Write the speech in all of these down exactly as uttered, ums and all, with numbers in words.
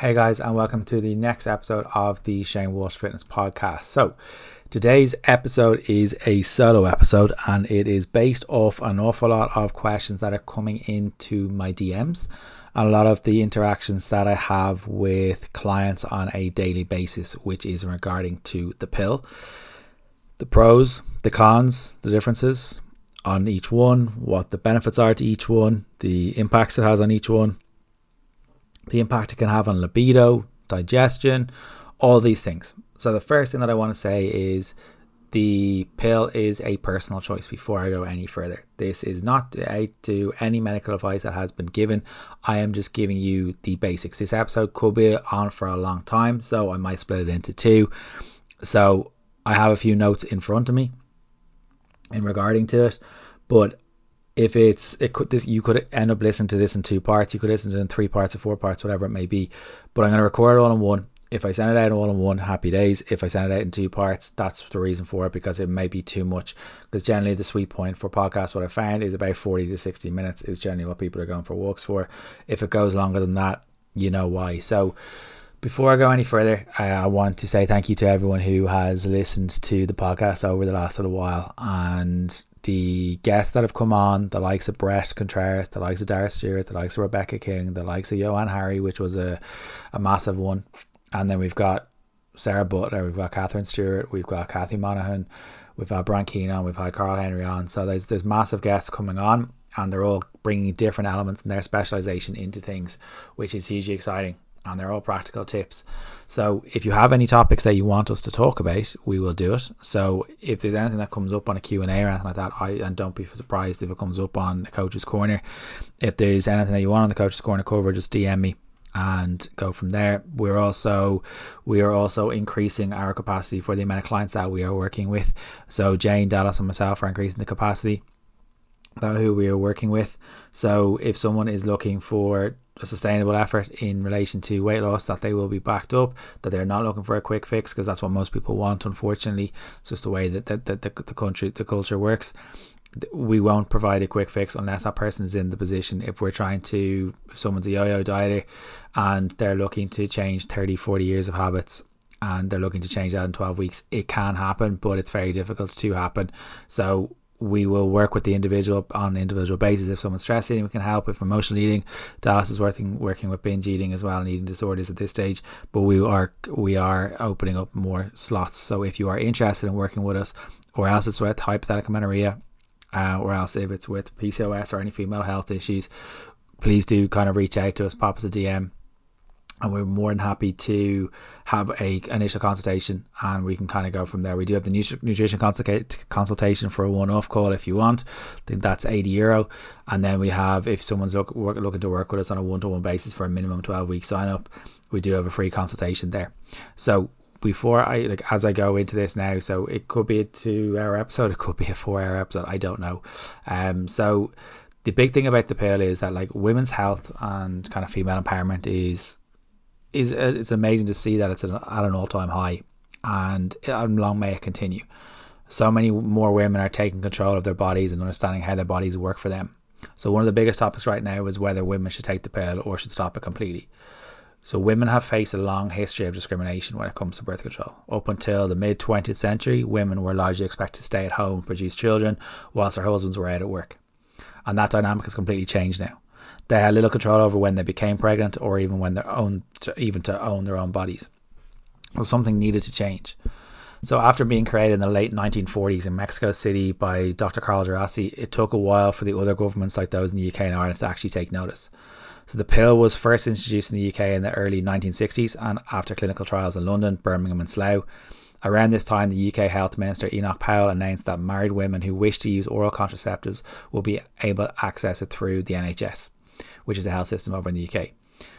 Hey guys, and welcome to the next episode of the Shane Walsh Fitness Podcast. So today's episode is a solo episode, and it is based off an awful lot of questions that are coming into my D Ms and a lot of the interactions that I have with clients on a daily basis, which is regarding to the pill, the pros, the cons, the differences on each one, what the benefits are to each one, the impacts it has on each one, the impact it can have on libido, digestion, all these things. So the first thing that I want to say is the pill is a personal choice before I go any further. This is not to any medical advice that has been given. I am just giving you the basics. This episode could be on for a long time, so I might split it into two. So I have a few notes in front of me in regarding to it, but If it's, it could, this, you could end up listening to this in two parts. You could listen to it in three parts or four parts, whatever it may be. But I'm going to record it all in one. If I send it out all in one, happy days. If I send it out in two parts, that's the reason for it, because it may be too much. Because generally the sweet point for podcasts, what I found, is about forty to sixty minutes is generally what people are going for walks for. If it goes longer than that, you know why. So before I go any further, I, I want to say thank you to everyone who has listened to the podcast over the last little while. And the guests that have come on, the likes of Brett Contreras, the likes of Dara Stewart, the likes of Rebecca King, the likes of Joanne Harry, which was a, a massive one. And then we've got Sarah Butler, we've got Catherine Stewart, we've got Cathy Monaghan, we've had Brian Keenan, we've had Carl Henry on. So there's there's massive guests coming on, and they're all bringing different elements and their specialization into things, which is hugely exciting. And they're all practical tips. So if you have any topics that you want us to talk about, we will do it. So if there's anything that comes up on a Q and A or anything like that, I and don't be surprised if it comes up on the Coach's Corner. If there's anything that you want on the Coach's Corner cover, just D M me and go from there. We're also we are also increasing our capacity for the amount of clients that we are working with. So Jane, Dallas and myself are increasing the capacity that who we are working with. So if someone is looking for a sustainable effort in relation to weight loss, that they will be backed up, that they're not looking for a quick fix, because that's what most people want, unfortunately. It's just the way that, that, that the, the country, the culture works. We won't provide a quick fix unless that person is in the position. If we're trying to, if someone's a yo-yo dieter and they're looking to change thirty, forty years of habits, and they're looking to change that in twelve weeks, it can happen, but it's very difficult to happen. So we will work with the individual on an individual basis. If someone's stress eating, we can help. If emotional eating, Dallas is working working with binge eating as well and eating disorders at this stage. But we are we are opening up more slots. So if you are interested in working with us, or else it's with hypothetical amenorrhea, uh, or else if it's with P C O S or any female health issues, please do kind of reach out to us, pop us a D M. And we're more than happy to have a initial consultation, and we can kind of go from there. We do have the nutrition consultation for a one-off call if you want. I think that's eighty euro. And then we have, if someone's look, work, looking to work with us on a one-to-one basis for a minimum twelve-week sign-up, we do have a free consultation there. So before I, like, as I go into this now, so it could be a two-hour episode, it could be a four-hour episode, I don't know. Um, so the big thing about the pill is that, like, women's health and kind of female empowerment is... Is it's amazing to see that it's at an all-time high, and long may it continue. So many more women are taking control of their bodies and understanding how their bodies work for them. So one of the biggest topics right now is whether women should take the pill or should stop it completely. So women have faced a long history of discrimination when it comes to birth control. Up until the mid twentieth century, women were largely expected to stay at home and produce children whilst their husbands were out at work. And that dynamic has completely changed now. They had little control over when they became pregnant, or even when their own, to, even to own their own bodies. So something needed to change. So after being created in the late nineteen forties in Mexico City by Doctor Carl Djerassi, it took a while for the other governments like those in the U K and Ireland to actually take notice. So the pill was first introduced in the U K in the early nineteen sixties, and after clinical trials in London, Birmingham and Slough. Around this time, the U K Health Minister Enoch Powell announced that married women who wish to use oral contraceptives will be able to access it through the N H S, which is a health system over in the U K.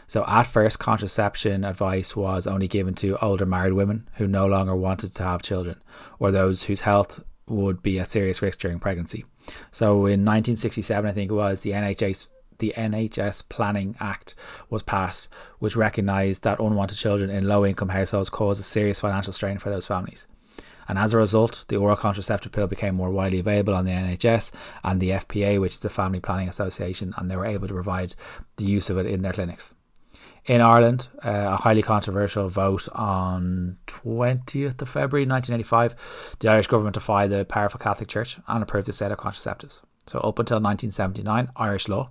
So at first, contraception advice was only given to older married women who no longer wanted to have children, or those whose health would be at serious risk during pregnancy. So in nineteen sixty-seven, I think it was, the N H S the N H S Planning Act was passed, which recognised that unwanted children in low-income households caused a serious financial strain for those families. And as a result, the oral contraceptive pill became more widely available on the N H S and the F P A, which is the Family Planning Association, and they were able to provide the use of it in their clinics. In Ireland, uh, a highly controversial vote on twentieth of February nineteen eighty-five, the Irish government defied the powerful Catholic Church and approved the sale of contraceptives. So up until nineteen seventy-nine, Irish law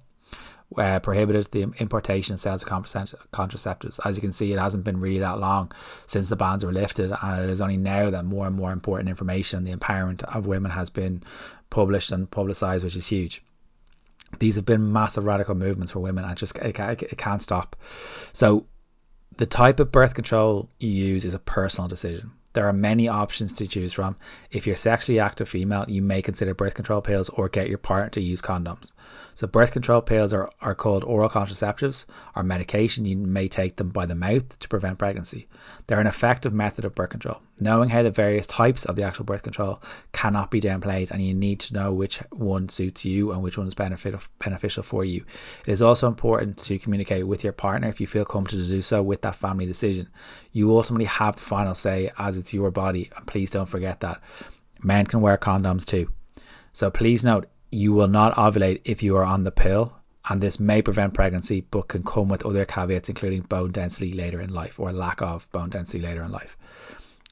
uh, prohibited the importation and sales of contraceptives. As you can see, it hasn't been really that long since the bans were lifted, and it is only now that more and more important information on the empowerment of women has been published and publicised, which is huge. These have been massive radical movements for women, and just it, it, it can't stop. So the type of birth control you use is a personal decision. There are many options to choose from. If you're a sexually active female, you may consider birth control pills or get your partner to use condoms. So birth control pills are, are called oral contraceptives or medication. You may take them by the mouth to prevent pregnancy. They're an effective method of birth control. Knowing how the various types of the actual birth control cannot be downplayed, and you need to know which one suits you and which one is benefit, beneficial for you. It is also important to communicate with your partner if you feel comfortable to do so with that family decision. You ultimately have the final say, as it's your body, and please don't forget that. Men can wear condoms too. So please note, you will not ovulate if you are on the pill, and this may prevent pregnancy but can come with other caveats, including bone density later in life, or lack of bone density later in life.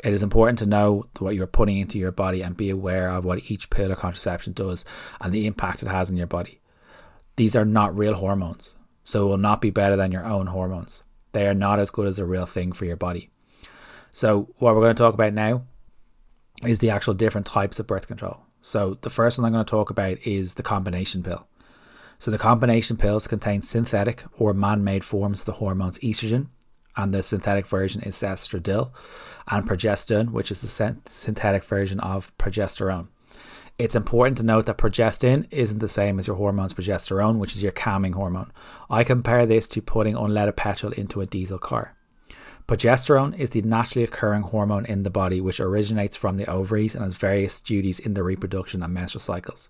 It is important to know what you're putting into your body and be aware of what each pill or contraception does and the impact it has on your body. These are not real hormones, so it will not be better than your own hormones. They are not as good as a real thing for your body. So what we're going to talk about now is the actual different types of birth control. So the first one I'm going to talk about is the combination pill. So the combination pills contain synthetic or man-made forms of the hormones estrogen, and the synthetic version is estradiol, and progestin, which is the synthetic version of progesterone. It's important to note that progestin isn't the same as your hormone's progesterone, which is your calming hormone. I compare this to putting unleaded petrol into a diesel car. Progesterone is the naturally occurring hormone in the body, which originates from the ovaries and has various duties in the reproduction and menstrual cycles.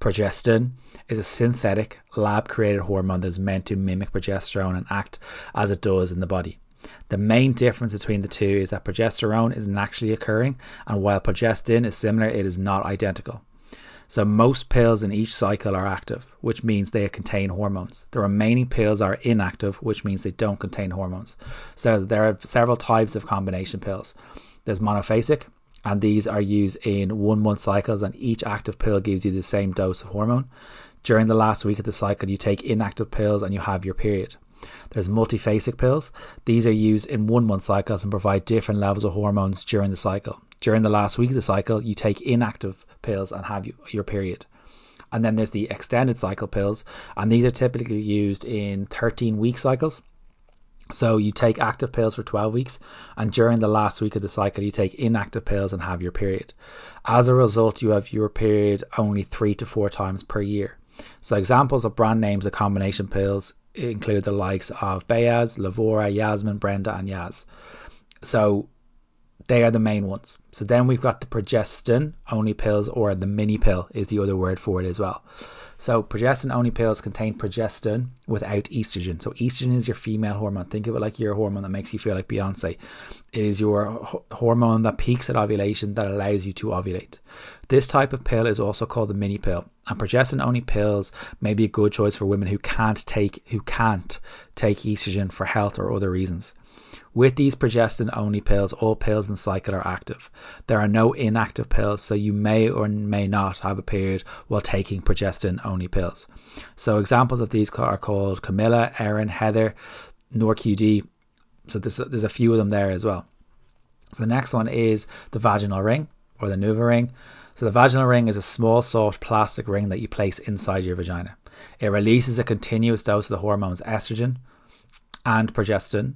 Progestin is a synthetic, lab-created hormone that is meant to mimic progesterone and act as it does in the body. The main difference between the two is that progesterone is naturally occurring, and while progestin is similar, it is not identical. So most pills in each cycle are active, which means they contain hormones. The remaining pills are inactive, which means they don't contain hormones. So there are several types of combination pills. There's monophasic, and these are used in one-month cycles, and each active pill gives you the same dose of hormone. During the last week of the cycle, you take inactive pills and you have your period. There's multiphasic pills. These are used in one-month cycles and provide different levels of hormones during the cycle. During the last week of the cycle, you take inactive pills and have your period. And then there's the extended cycle pills, and these are typically used in thirteen-week cycles. So you take active pills for twelve weeks, and during the last week of the cycle, you take inactive pills and have your period. As a result, you have your period only three to four times per year. So examples of brand names of combination pills include the likes of Bayaz, Levora, Yasmin, Brenda, and Yaz. So they are the main ones. So then we've got the progestin only pills, or the mini pill is the other word for it as well. So progestin only pills contain progestin without estrogen. So estrogen is your female hormone. Think of it like your hormone that makes you feel like Beyonce. It is your hormone that peaks at ovulation that allows you to ovulate. This type of pill is also called the mini pill, and progestin only pills may be a good choice for women who can't take who can't take estrogen for health or other reasons. With these progestin-only pills, all pills in cycle are active. There are no inactive pills, so you may or may not have a period while taking progestin-only pills. So examples of these are called Camilla, Erin, Heather, NorQD. So there's, there's a few of them there as well. So the next one is the vaginal ring, or the NuvaRing. So the vaginal ring is a small, soft plastic ring that you place inside your vagina. It releases a continuous dose of the hormones estrogen and progestin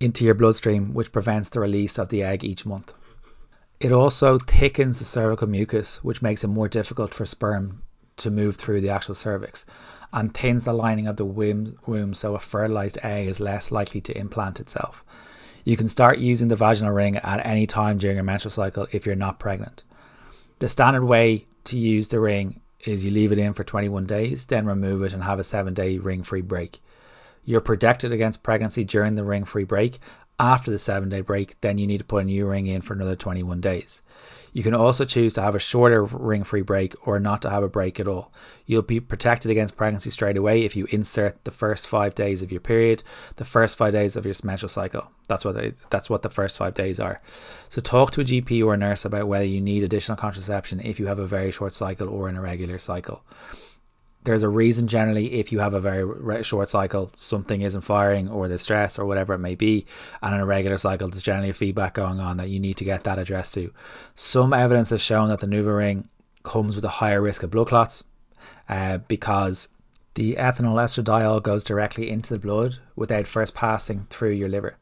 into your bloodstream, which prevents the release of the egg each month. It also thickens the cervical mucus, which makes it more difficult for sperm to move through the actual cervix, and thins the lining of the womb, so a fertilized egg is less likely to implant itself. You can start using the vaginal ring at any time during your menstrual cycle if you're not pregnant. The standard way to use the ring is you leave it in for twenty-one days, then remove it and have a seven day ring-free break. You're protected against pregnancy during the ring-free break, after the seven-day break, then you need to put a new ring in for another twenty-one days. You can also choose to have a shorter ring-free break or not to have a break at all. You'll be protected against pregnancy straight away if you insert the first five days of your period, the first five days of your menstrual cycle. That's what they, that's what the first five days are. So talk to a G P or a nurse about whether you need additional contraception if you have a very short cycle or an irregular cycle. There's a reason generally if you have a very short cycle, something isn't firing or there's stress or whatever it may be, and in a regular cycle, there's generally a feedback going on that you need to get that addressed to. Some evidence has shown that the NuvaRing comes with a higher risk of blood clots uh, because the ethinyl estradiol goes directly into the blood without first passing through your liver.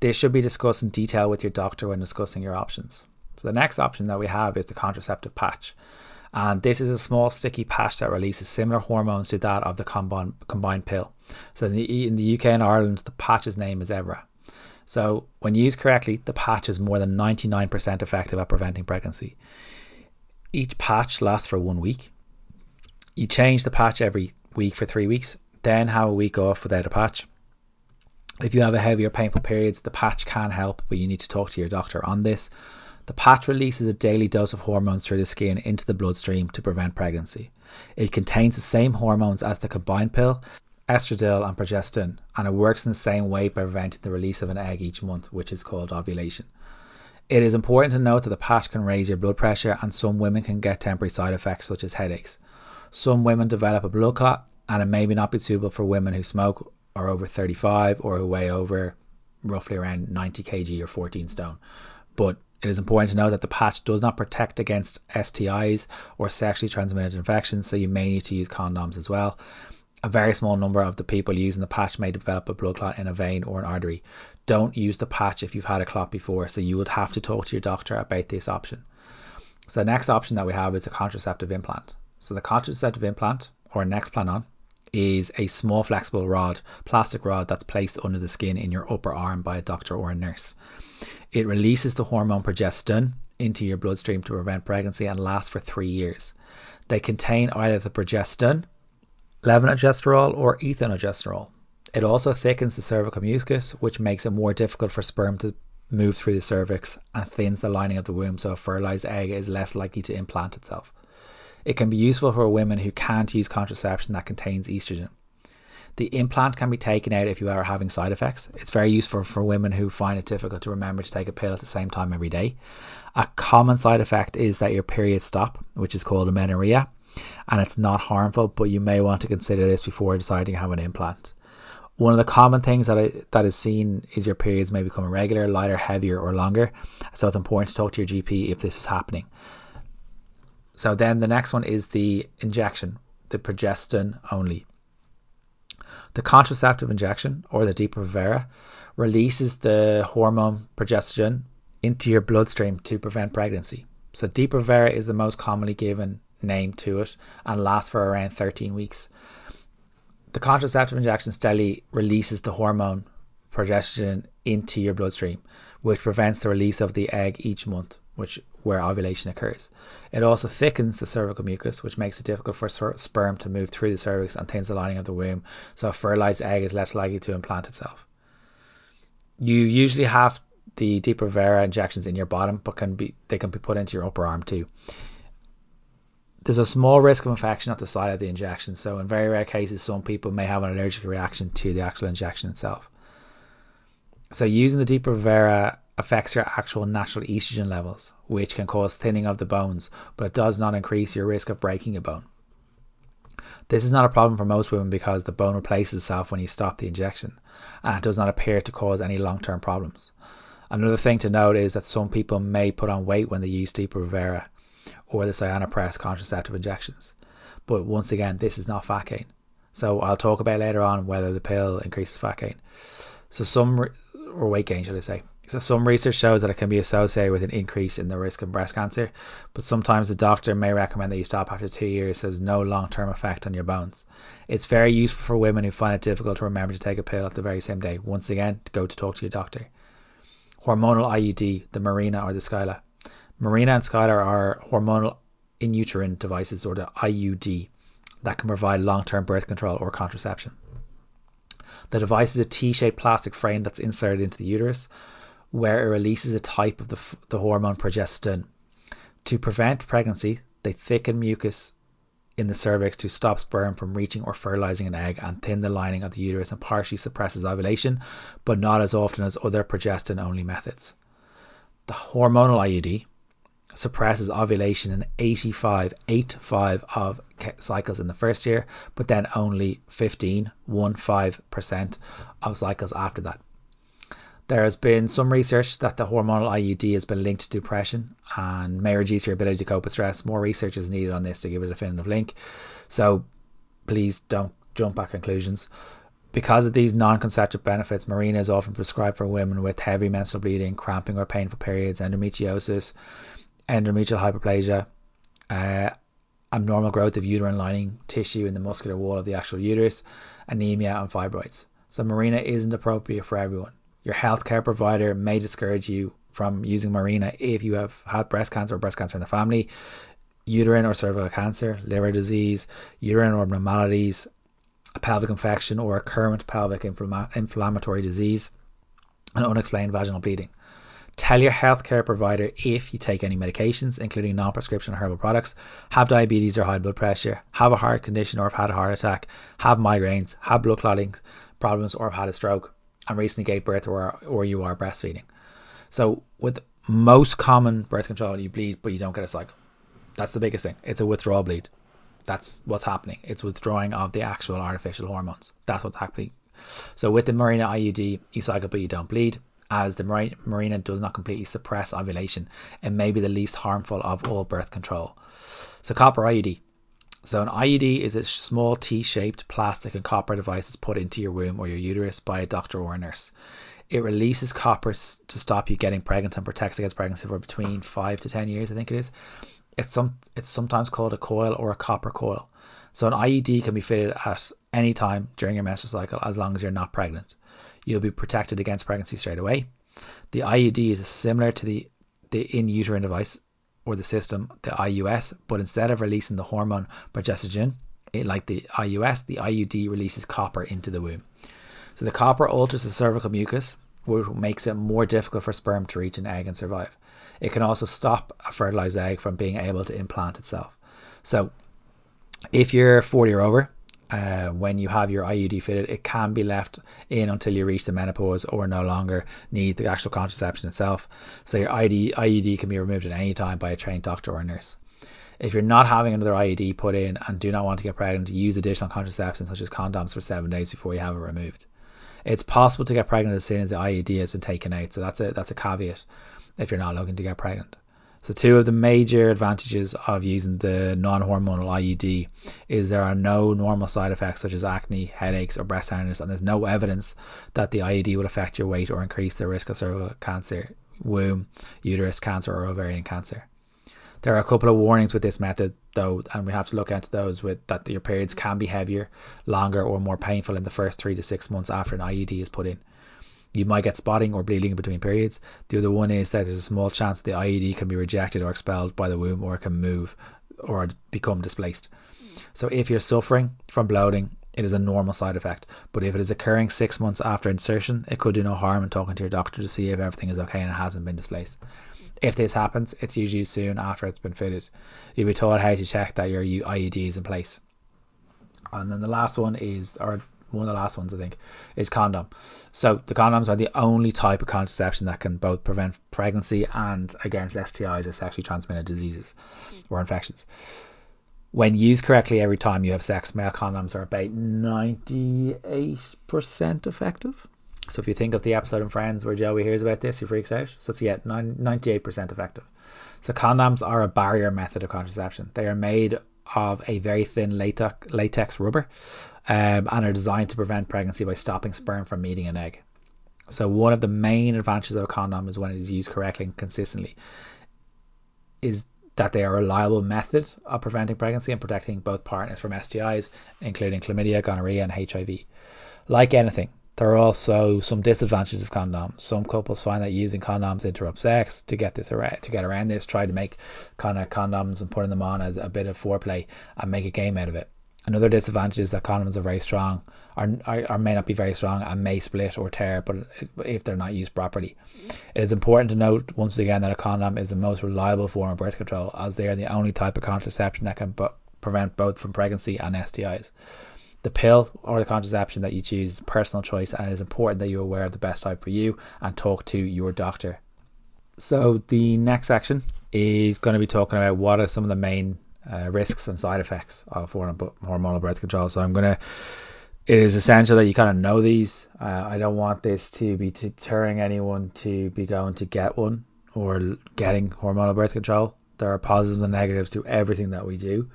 This should be discussed in detail with your doctor when discussing your options. So the next option that we have is the contraceptive patch. And this is a small sticky patch that releases similar hormones to that of the combined, combined pill. So in the, in the U K and Ireland, the patch's name is Evra. So when used correctly, the patch is more than ninety-nine percent effective at preventing pregnancy. Each patch lasts for one week. You change the patch every week for three weeks, then have a week off without a patch. If you have a heavier painful periods, the patch can help, but you need to talk to your doctor on this. The patch releases a daily dose of hormones through the skin into the bloodstream to prevent pregnancy. It contains the same hormones as the combined pill, estradiol and progestin, and it works in the same way by preventing the release of an egg each month, which is called ovulation. It is important to note that the patch can raise your blood pressure, and some women can get temporary side effects such as headaches. Some women develop a blood clot, and it may not be suitable for women who smoke, are over thirty-five, or who weigh over roughly around ninety kilograms or fourteen stone. But it is important to know that the patch does not protect against S T Is or sexually transmitted infections, so you may need to use condoms as well. A very small number of the people using the patch may develop a blood clot in a vein or an artery. Don't use the patch if you've had a clot before, so you would have to talk to your doctor about this option. So the next option that we have is the contraceptive implant. So the contraceptive implant, or Nexplanon, is a small flexible rod, plastic rod that's placed under the skin in your upper arm by a doctor or a nurse. It releases the hormone progestin into your bloodstream to prevent pregnancy and lasts for three years. They contain either the progestin, levonorgestrel, or ethanogestrel. It also thickens the cervical mucus, which makes it more difficult for sperm to move through the cervix and thins the lining of the womb, so a fertilized egg is less likely to implant itself. It can be useful for women who can't use contraception that contains estrogen. The implant can be taken out if you are having side effects. It's very useful for women who find it difficult to remember to take a pill at the same time every day. A common side effect is that your periods stop, which is called amenorrhea, and it's not harmful, but you may want to consider this before deciding to have an implant. One of the common things that, I, that is seen is your periods may become irregular, lighter, heavier, or longer, so it's important to talk to your G P if this is happening. So then the next one is the injection, the progestin only. The contraceptive injection, or the Depo Provera, releases the hormone progestin into your bloodstream to prevent pregnancy. So Depo Provera is the most commonly given name to it and lasts for around thirteen weeks. The contraceptive injection steadily releases the hormone progestin into your bloodstream, which prevents the release of the egg each month, which where ovulation occurs. It also thickens the cervical mucus, which makes it difficult for sperm to move through the cervix and thins the lining of the womb, so a fertilized egg is less likely to implant itself. You usually have the Depo Provera injections in your bottom, but can be they can be put into your upper arm too. There's a small risk of infection at the site of the injection, so in very rare cases, some people may have an allergic reaction to the actual injection itself. So using the Depo Provera affects your actual natural estrogen levels, which can cause thinning of the bones, but it does not increase your risk of breaking a bone. This is not a problem for most women because the bone replaces itself when you stop the injection, and it does not appear to cause any long-term problems. Another thing to note is that some people may put on weight when they use Depo Provera or the Cyanopress contraceptive injections. But once again, this is not fat gain. So I'll talk about later on whether the pill increases fat gain. So some, re- or weight gain, should I say. So some research shows that it can be associated with an increase in the risk of breast cancer, but sometimes the doctor may recommend that you stop after two years so there's no long-term effect on your bones. It's very useful for women who find it difficult to remember to take a pill at the very same day. Once again, go to talk to your doctor. Hormonal I U D, the Mirena or the Skyla. Mirena and Skyla are hormonal in uterine devices, or the I U D, that can provide long-term birth control or contraception. The device is a T-shaped plastic frame that's inserted into the uterus, where it releases a type of the, the hormone progestin. To prevent pregnancy, they thicken mucus in the cervix to stop sperm from reaching or fertilizing an egg, and thin the lining of the uterus and partially suppresses ovulation, but not as often as other progestin-only methods. The hormonal I U D suppresses ovulation in eighty-five, eighty-five of cycles in the first year, but then only fifteen, fifteen percent of cycles after that. There has been some research that the hormonal I U D has been linked to depression and may reduce your ability to cope with stress. More research is needed on this to give it a definitive link, so please don't jump at conclusions. Because of these non-conceptive benefits, Mirena is often prescribed for women with heavy menstrual bleeding, cramping or painful periods, endometriosis, endometrial hyperplasia, uh, abnormal growth of uterine lining tissue in the muscular wall of the actual uterus, anemia and fibroids. So Mirena isn't appropriate for everyone. Your healthcare provider may discourage you from using Mirena if you have had breast cancer or breast cancer in the family, uterine or cervical cancer, liver disease, uterine abnormalities, a pelvic infection or a current pelvic inflama- inflammatory disease, and unexplained vaginal bleeding. Tell your healthcare provider if you take any medications, including non-prescription herbal products, have diabetes or high blood pressure, have a heart condition or have had a heart attack, have migraines, have blood clotting problems or have had a stroke, and recently gave birth or are, or you are breastfeeding. So with most common birth control, you bleed, but you don't get a cycle. That's the biggest thing. It's a withdrawal bleed. That's what's happening. It's withdrawing of the actual artificial hormones. That's what's happening. So with the Mirena I U D, you cycle, but you don't bleed, as the Mirena does not completely suppress ovulation and may be the least harmful of all birth control. So copper I U D. So an I U D is a small T-shaped plastic and copper device that's put into your womb or your uterus by a doctor or a nurse. It releases copper to stop you getting pregnant and protects against pregnancy for between five to ten years, I think it is. It's some, it's sometimes called a coil or a copper coil. So an I U D can be fitted at any time during your menstrual cycle as long as you're not pregnant. You'll be protected against pregnancy straight away. The I U D is similar to the, the in uterine device or the system, the I U S, but instead of releasing the hormone progestogen, it, like the I U S, the I U D releases copper into the womb. So the copper alters the cervical mucus, which makes it more difficult for sperm to reach an egg and survive. It can also stop a fertilized egg from being able to implant itself. So if you're forty or over, Uh, when you have your I U D fitted, it can be left in until you reach the menopause or no longer need the actual contraception itself. So your I U D can be removed at any time by a trained doctor or nurse. If you're not having another I U D put in and do not want to get pregnant, use additional contraception such as condoms for seven days before you have it removed. It's possible to get pregnant as soon as the I U D has been taken out, so that's a that's a caveat if you're not looking to get pregnant. So two of the major advantages of using the non-hormonal I U D is there are no normal side effects such as acne, headaches or breast tenderness, and there's no evidence that the I U D would affect your weight or increase the risk of cervical cancer, womb, uterus cancer or ovarian cancer. There are a couple of warnings with this method though, and we have to look into those with that your periods can be heavier, longer or more painful in the first three to six months after an I U D is put in. You might get spotting or bleeding in between periods. The other one is that there's a small chance the I U D can be rejected or expelled by the womb, or it can move or become displaced. So if you're suffering from bloating, it is a normal side effect. But if it is occurring six months after insertion, it could do no harm in talking to your doctor to see if everything is okay and it hasn't been displaced. If this happens, it's usually soon after it's been fitted. You'll be taught how to check that your I U D is in place. And then the last one is... or. One of the last ones, I think, is condom. So the condoms are the only type of contraception that can both prevent pregnancy and against S T Is or sexually transmitted diseases or infections. When used correctly every time you have sex, male condoms are about ninety-eight percent effective. So if you think of the episode in Friends where Joey hears about this, he freaks out. So it's, yeah, ninety-eight percent effective. So condoms are a barrier method of contraception. They are made of a very thin latex, latex rubber. Um, and are designed to prevent pregnancy by stopping sperm from meeting an egg. So one of the main advantages of a condom is when it is used correctly and consistently is that they are a reliable method of preventing pregnancy and protecting both partners from S T Is, including chlamydia, gonorrhea and H I V. Like anything, there are also some disadvantages of condoms. Some couples find that using condoms interrupts sex. To get this around, to get around this, try to make kind of condoms and putting them on as a bit of foreplay and make a game out of it. Another disadvantage is that condoms are very strong, or, or, or may not be very strong, and may split or tear, but if they're not used properly. It is important to note once again that a condom is the most reliable form of birth control, as they are the only type of contraception that can bo- prevent both from pregnancy and S T Is. The pill or the contraception that you choose is personal choice, and it is important that you're aware of the best type for you and talk to your doctor. So the next section is going to be talking about what are some of the main uh, risks and side effects of hormonal birth control. So I'm going to, it is essential that you kind of know these. Uh, I don't want this to be deterring anyone to be going to get one or getting hormonal birth control. There are positives and negatives to everything that we do.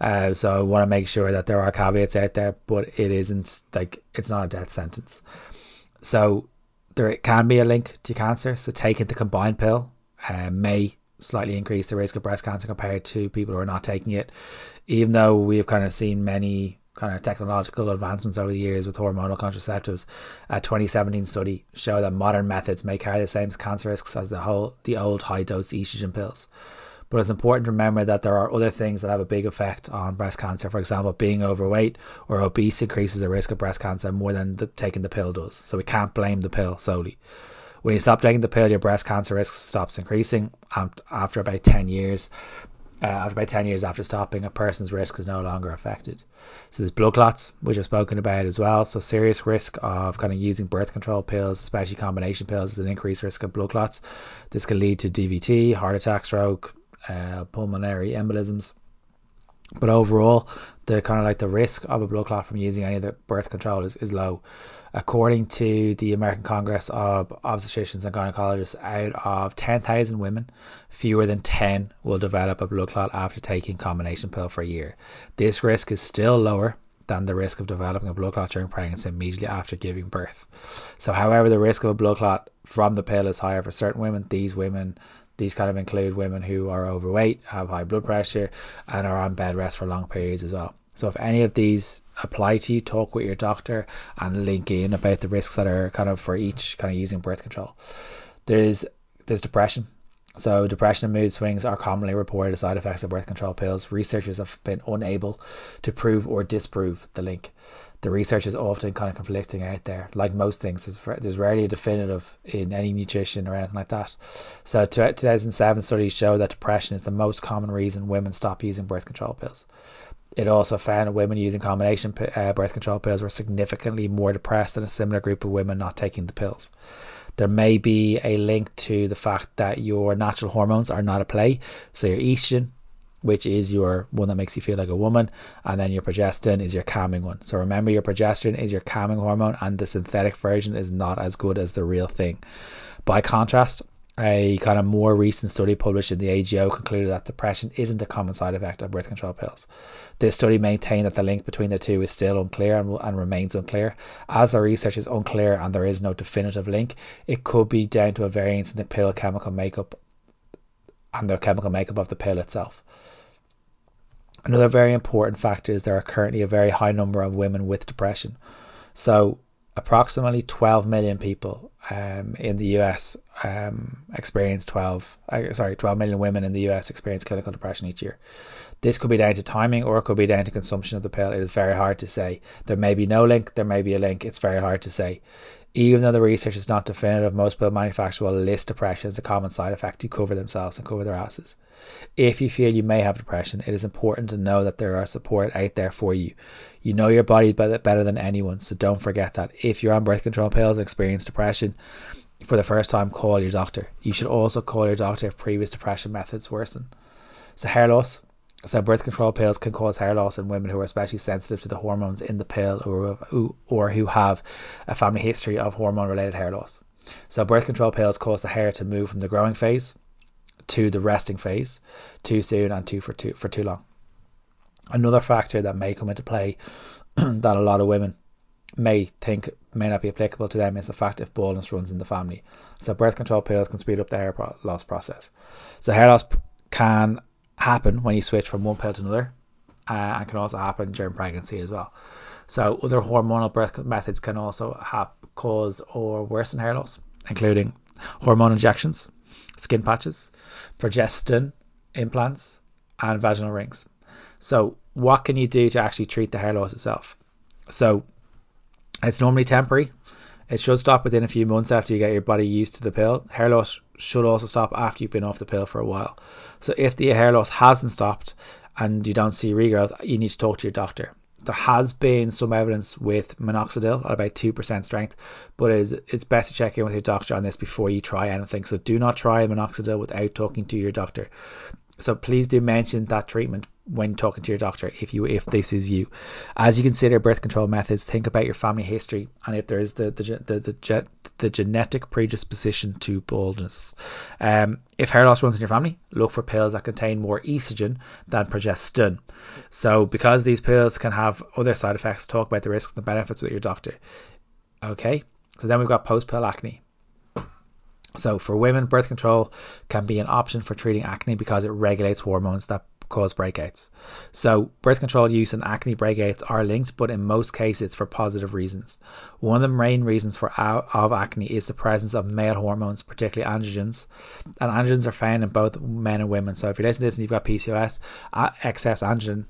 Uh, so I want to make sure that there are caveats out there, but it isn't like, it's not a death sentence. So there can be a link to cancer. So taking the combined pill uh, may slightly increase the risk of breast cancer compared to people who are not taking it. Even though we have kind of seen many kind of technological advancements over the years with hormonal contraceptives, a twenty seventeen study showed that modern methods may carry the same cancer risks as the whole the old high-dose estrogen pills. But it's important to remember that there are other things that have a big effect on breast cancer. For example, being overweight or obese increases the risk of breast cancer more than the, taking the pill does. So we can't blame the pill solely. When you stop taking the pill, your breast cancer risk stops increasing after about ten years. Uh, after about ten years after stopping, a person's risk is no longer affected. So there's blood clots, which I've spoken about as well. So serious risk of kind of using birth control pills, especially combination pills, is an increased risk of blood clots. This can lead to D V T, heart attack, stroke, Uh, pulmonary embolisms. But overall, the kind of like the risk of a blood clot from using any of the birth control is, is low. According to the American Congress of Obstetricians and Gynecologists, out of ten thousand women, fewer than ten will develop a blood clot after taking combination pill for a year. This risk is still lower than the risk of developing a blood clot during pregnancy immediately after giving birth. So however, the risk of a blood clot from the pill is higher for certain women. These women These kind of include women who are overweight, have high blood pressure, and are on bed rest for long periods as well. So if any of these apply to you, talk with your doctor and link in about the risks that are kind of for each kind of using birth control. There's there's depression. So depression and mood swings are commonly reported as side effects of birth control pills. Researchers have been unable to prove or disprove the link. The research is often kind of conflicting out there. Like most things, there's, there's rarely a definitive in any nutrition or anything like that. So two thousand seven studies show that depression is the most common reason women stop using birth control pills. It also found that women using combination uh, birth control pills were significantly more depressed than a similar group of women not taking the pills. There may be a link to the fact that your natural hormones are not at play. So your estrogen, which is your one that makes you feel like a woman, and then your progesterone is your calming one. So remember, your progesterone is your calming hormone, and the synthetic version is not as good as the real thing. By contrast, a kind of more recent study published in the A G O concluded that depression isn't a common side effect of birth control pills. This study maintained that the link between the two is still unclear and, and remains unclear. As the research is unclear and there is no definitive link, it could be down to a variance in the pill chemical makeup and the chemical makeup of the pill itself. Another very important factor is there are currently a very high number of women with depression. So approximately twelve million people um, in the U S um, experience twelve, uh, sorry, twelve million women in the U S experience clinical depression each year. This could be down to timing, or it could be down to consumption of the pill. It is very hard to say. There may be no link. There may be a link. It's very hard to say. Even though the research is not definitive, most pill manufacturers will list depression as a common side effect to cover themselves and cover their asses. If you feel you may have depression, it is important to know that there are support out there for you. You know your body better than anyone, so don't forget that. If you're on birth control pills and experience depression for the first time, call your doctor. You should also call your doctor if previous depression methods worsen. So hair loss. So birth control pills can cause hair loss in women who are especially sensitive to the hormones in the pill, or who, or who have a family history of hormone-related hair loss. So birth control pills cause the hair to move from the growing phase to the resting phase too soon and too for too for too long. Another factor that may come into play that a lot of women may think may not be applicable to them is the fact if baldness runs in the family. So birth control pills can speed up the hair pro- loss process. So hair loss can happen when you switch from one pill to another, uh, and can also happen during pregnancy as well. So other hormonal birth methods can also have cause or worsen hair loss, including hormone injections, skin patches, progesterone implants, and vaginal rings. So what can you do to actually treat the hair loss itself? So it's normally temporary. It should stop within a few months after you get your body used to the pill. Hair loss should also stop after you've been off the pill for a while. So if the hair loss hasn't stopped and you don't see regrowth, you need to talk to your doctor. There has been some evidence with minoxidil at about two percent strength, but it's, it's best to check in with your doctor on this before you try anything. So do not try minoxidil without talking to your doctor. So please do mention that treatment when talking to your doctor if you if this is you. As you consider birth control methods, think about your family history and if there is the the the, the, ge- the genetic predisposition to baldness. Um, if hair loss runs in your family, look for pills that contain more estrogen than progesterone. So because these pills can have other side effects, talk about the risks and the benefits with your doctor. Okay, so then we've got post-pill acne. So for women, birth control can be an option for treating acne because it regulates hormones that cause breakouts. So birth control use and acne breakouts are linked, but in most cases it's for positive reasons. One of the main reasons for of acne is the presence of male hormones, particularly androgens, and androgens are found in both men and women. So if you're listening to this and you've got P C O S, excess androgen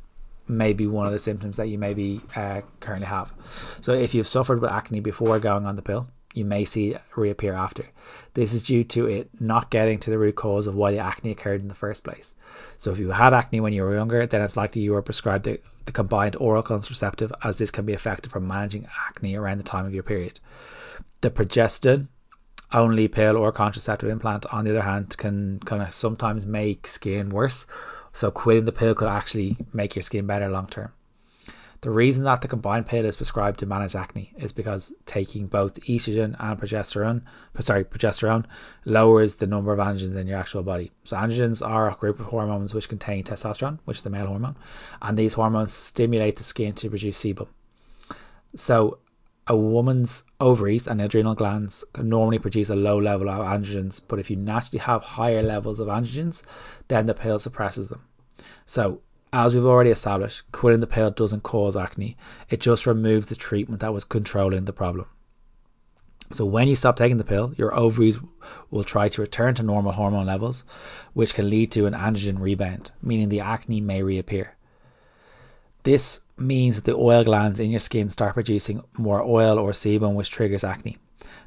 may be one of the symptoms that you may be uh, currently have. So if you've suffered with acne before going on the pill, you may see it reappear after. This is due to it not getting to the root cause of why the acne occurred in the first place. So if you had acne when you were younger, then it's likely you were prescribed the, the combined oral contraceptive, as this can be effective for managing acne around the time of your period. The progestin only pill or contraceptive implant, on the other hand, can kind of sometimes make skin worse. So quitting the pill could actually make your skin better long term. The reason that the combined pill is prescribed to manage acne is because taking both estrogen and progesterone, sorry, progesterone lowers the number of androgens in your actual body. So androgens are a group of hormones which contain testosterone, which is the male hormone, and these hormones stimulate the skin to produce sebum. So a woman's ovaries and adrenal glands can normally produce a low level of androgens, but if you naturally have higher levels of androgens, then the pill suppresses them. So as we've already established, quitting the pill doesn't cause acne. It just removes the treatment that was controlling the problem. So when you stop taking the pill, your ovaries will try to return to normal hormone levels, which can lead to an androgen rebound, meaning the acne may reappear. This means that the oil glands in your skin start producing more oil or sebum, which triggers acne.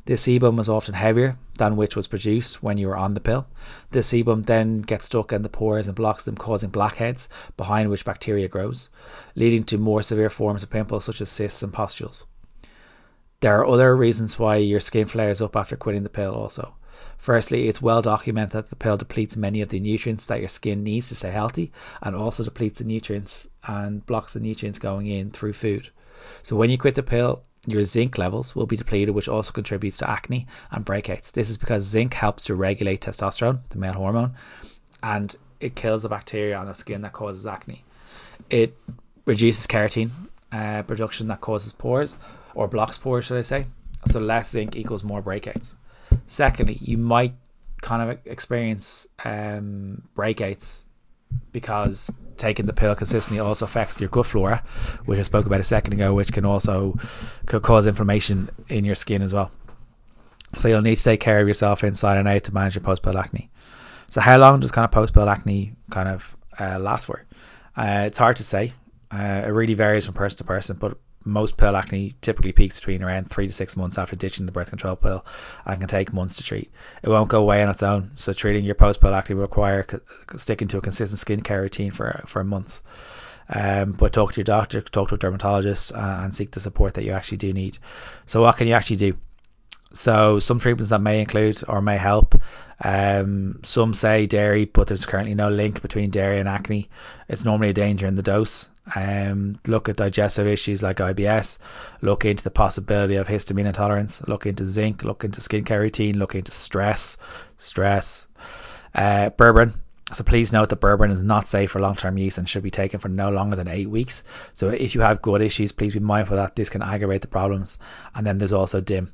This sebum is often heavier than which was produced when you were on the pill. This sebum then gets stuck in the pores and blocks them, causing blackheads behind which bacteria grows, leading to more severe forms of pimples such as cysts and pustules. There are other reasons why your skin flares up after quitting the pill also. Firstly, it's well documented that the pill depletes many of the nutrients that your skin needs to stay healthy, and also depletes the nutrients and blocks the nutrients going in through food. So when you quit the pill, your zinc levels will be depleted, which also contributes to acne and breakouts. This is because zinc helps to regulate testosterone, the male hormone, and it kills the bacteria on the skin that causes acne. It reduces keratin uh, production that causes pores, or blocks pores, should I say. So less zinc equals more breakouts. Secondly, you might kind of experience um, breakouts because taking the pill consistently also affects your gut flora, which I spoke about a second ago, which can also could cause inflammation in your skin as well. So you'll need to take care of yourself inside and out to manage your post-pill acne. So how long does kind of post-pill acne kind of uh, last for? Uh, it's hard to say. Uh, it really varies from person to person, but most pill acne typically peaks between around three to six months after ditching the birth control pill and can take months to treat. It won't go away on its own, so treating your post-pill acne will require sticking to a consistent skincare routine for for months. Um, but talk to your doctor, talk to a dermatologist, uh, and seek the support that you actually do need. So what can you actually do? So some treatments that may include or may help. Um, some say dairy, but there's currently no link between dairy and acne. It's normally a danger in the dose. Um, look at digestive issues like I B S, look into the possibility of histamine intolerance, look into zinc, look into skincare routine, look into stress, stress, uh, berberine. So please note that berberine is not safe for long-term use and should be taken for no longer than eight weeks. So if you have gut issues, please be mindful that this can aggravate the problems. And then there's also D I M.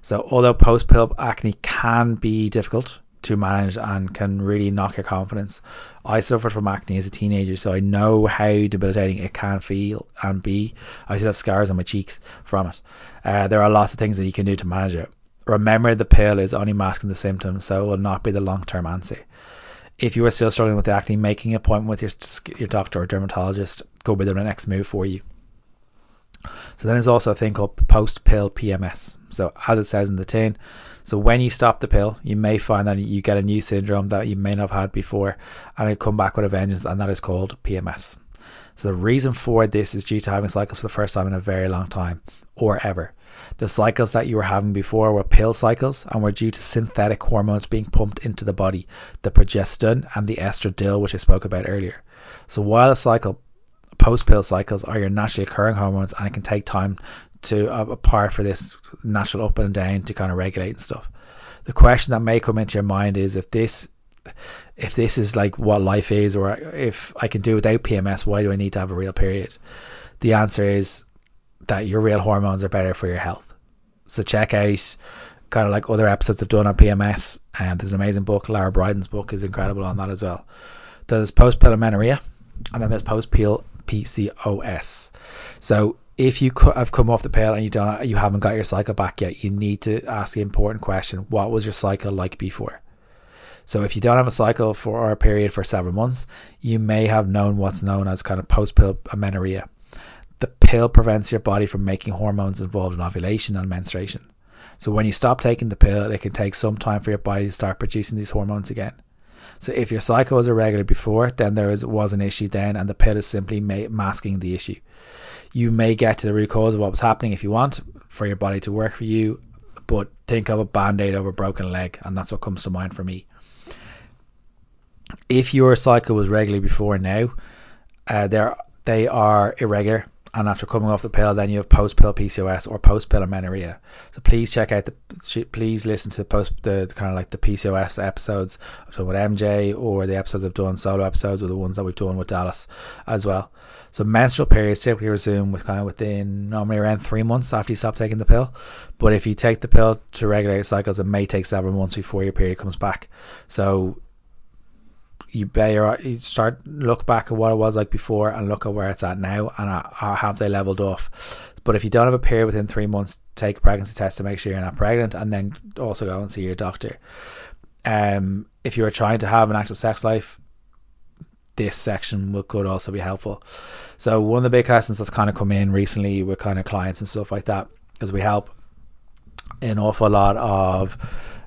So although post-pill acne can be difficult to manage and can really knock your confidence. I suffered from acne as a teenager, so I know how debilitating it can feel and be. I still have scars on my cheeks from it. Uh, there are lots of things that you can do to manage it. Remember, the pill is only masking the symptoms, so it will not be the long-term answer. if you are still struggling with acne, making an appointment with your, your doctor or dermatologist could be the next move for you. So then there's also a thing called post-pill P M S. So as it says in the tin, so when you stop the pill, you may find that you get a new syndrome that you may not have had before, and it come back with a vengeance, and that is called P M S. So the reason for this is due to having cycles for the first time in a very long time, or ever. The cycles that you were having before were pill cycles and were due to synthetic hormones being pumped into the body, the progestin and the estradiol, which I spoke about earlier. So while the cycle post-pill cycles are your naturally occurring hormones, and it can take time to uh, apart for this natural up and down to kind of regulate and stuff. The question that may come into your mind is if this if this is like what life is, or if I can do without P M S, why do I need to have a real period? The answer is that your real hormones are better for your health. So check out kind of like other episodes I've done on P M S, and there's an amazing book. Lara Bryden's book is incredible on that as well. There's post-pill amenorrhea, and then there's post-pill P C O S. So if you have come off the pill and you don't, you haven't got your cycle back yet, you need to ask the important question: what was your cycle like before? So if you don't have a cycle for or a period for several months, you may have known what's known as kind of post-pill amenorrhea. The pill prevents your body from making hormones involved in ovulation and menstruation. So when you stop taking the pill, it can take some time for your body to start producing these hormones again. So if your cycle was irregular before, then there is, was an issue then, and the pill is simply ma- masking the issue. You may get to the root cause of what was happening if you want, for your body to work for you, but think of a band-aid over a broken leg, and that's what comes to mind for me. If your cycle was regular before now, uh, they're, they are irregular, and after coming off the pill, then you have post-pill P C O S or post-pill amenorrhea. So please check out the, please listen to the post, the, the kind of like the P C O S episodes I've done with M J, or the episodes I've done, solo episodes, or the ones that we've done with Dallas as well. So menstrual periods typically resume with kind of within normally around three months after you stop taking the pill. But if you take the pill to regulate your cycles, it may take several months before your period comes back. So you better start look back at what it was like before and look at where it's at now, and are, are, have they leveled off. But if you don't have a period within three months, take a pregnancy test to make sure you're not pregnant, and then also go and see your doctor. Um, if you are trying to have an active sex life, this section will, could also be helpful. So one of the big questions that's kind of come in recently with kind of clients and stuff like that, because we help an awful lot of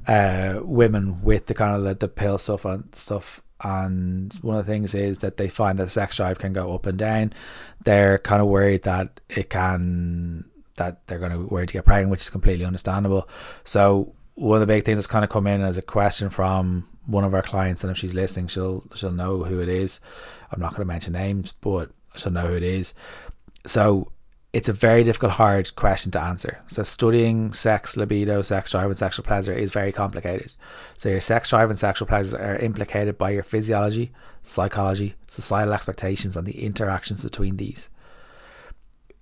uh, women with the kind of the, the pill stuff and stuff. And one of the things is that they find that sex drive can go up and down. They're kind of worried that it can, that they're going to be worried to get pregnant, which is completely understandable. So one of the big things that's kind of come in as a question from one of our clients, and if she's listening, she'll she'll know who it is. I'm not going to mention names, but she'll know who it is. So it's a very difficult, hard question to answer. So studying sex, libido, sex drive and sexual pleasure is very complicated. So your sex drive and sexual pleasures are implicated by your physiology, psychology, societal expectations, and the interactions between these.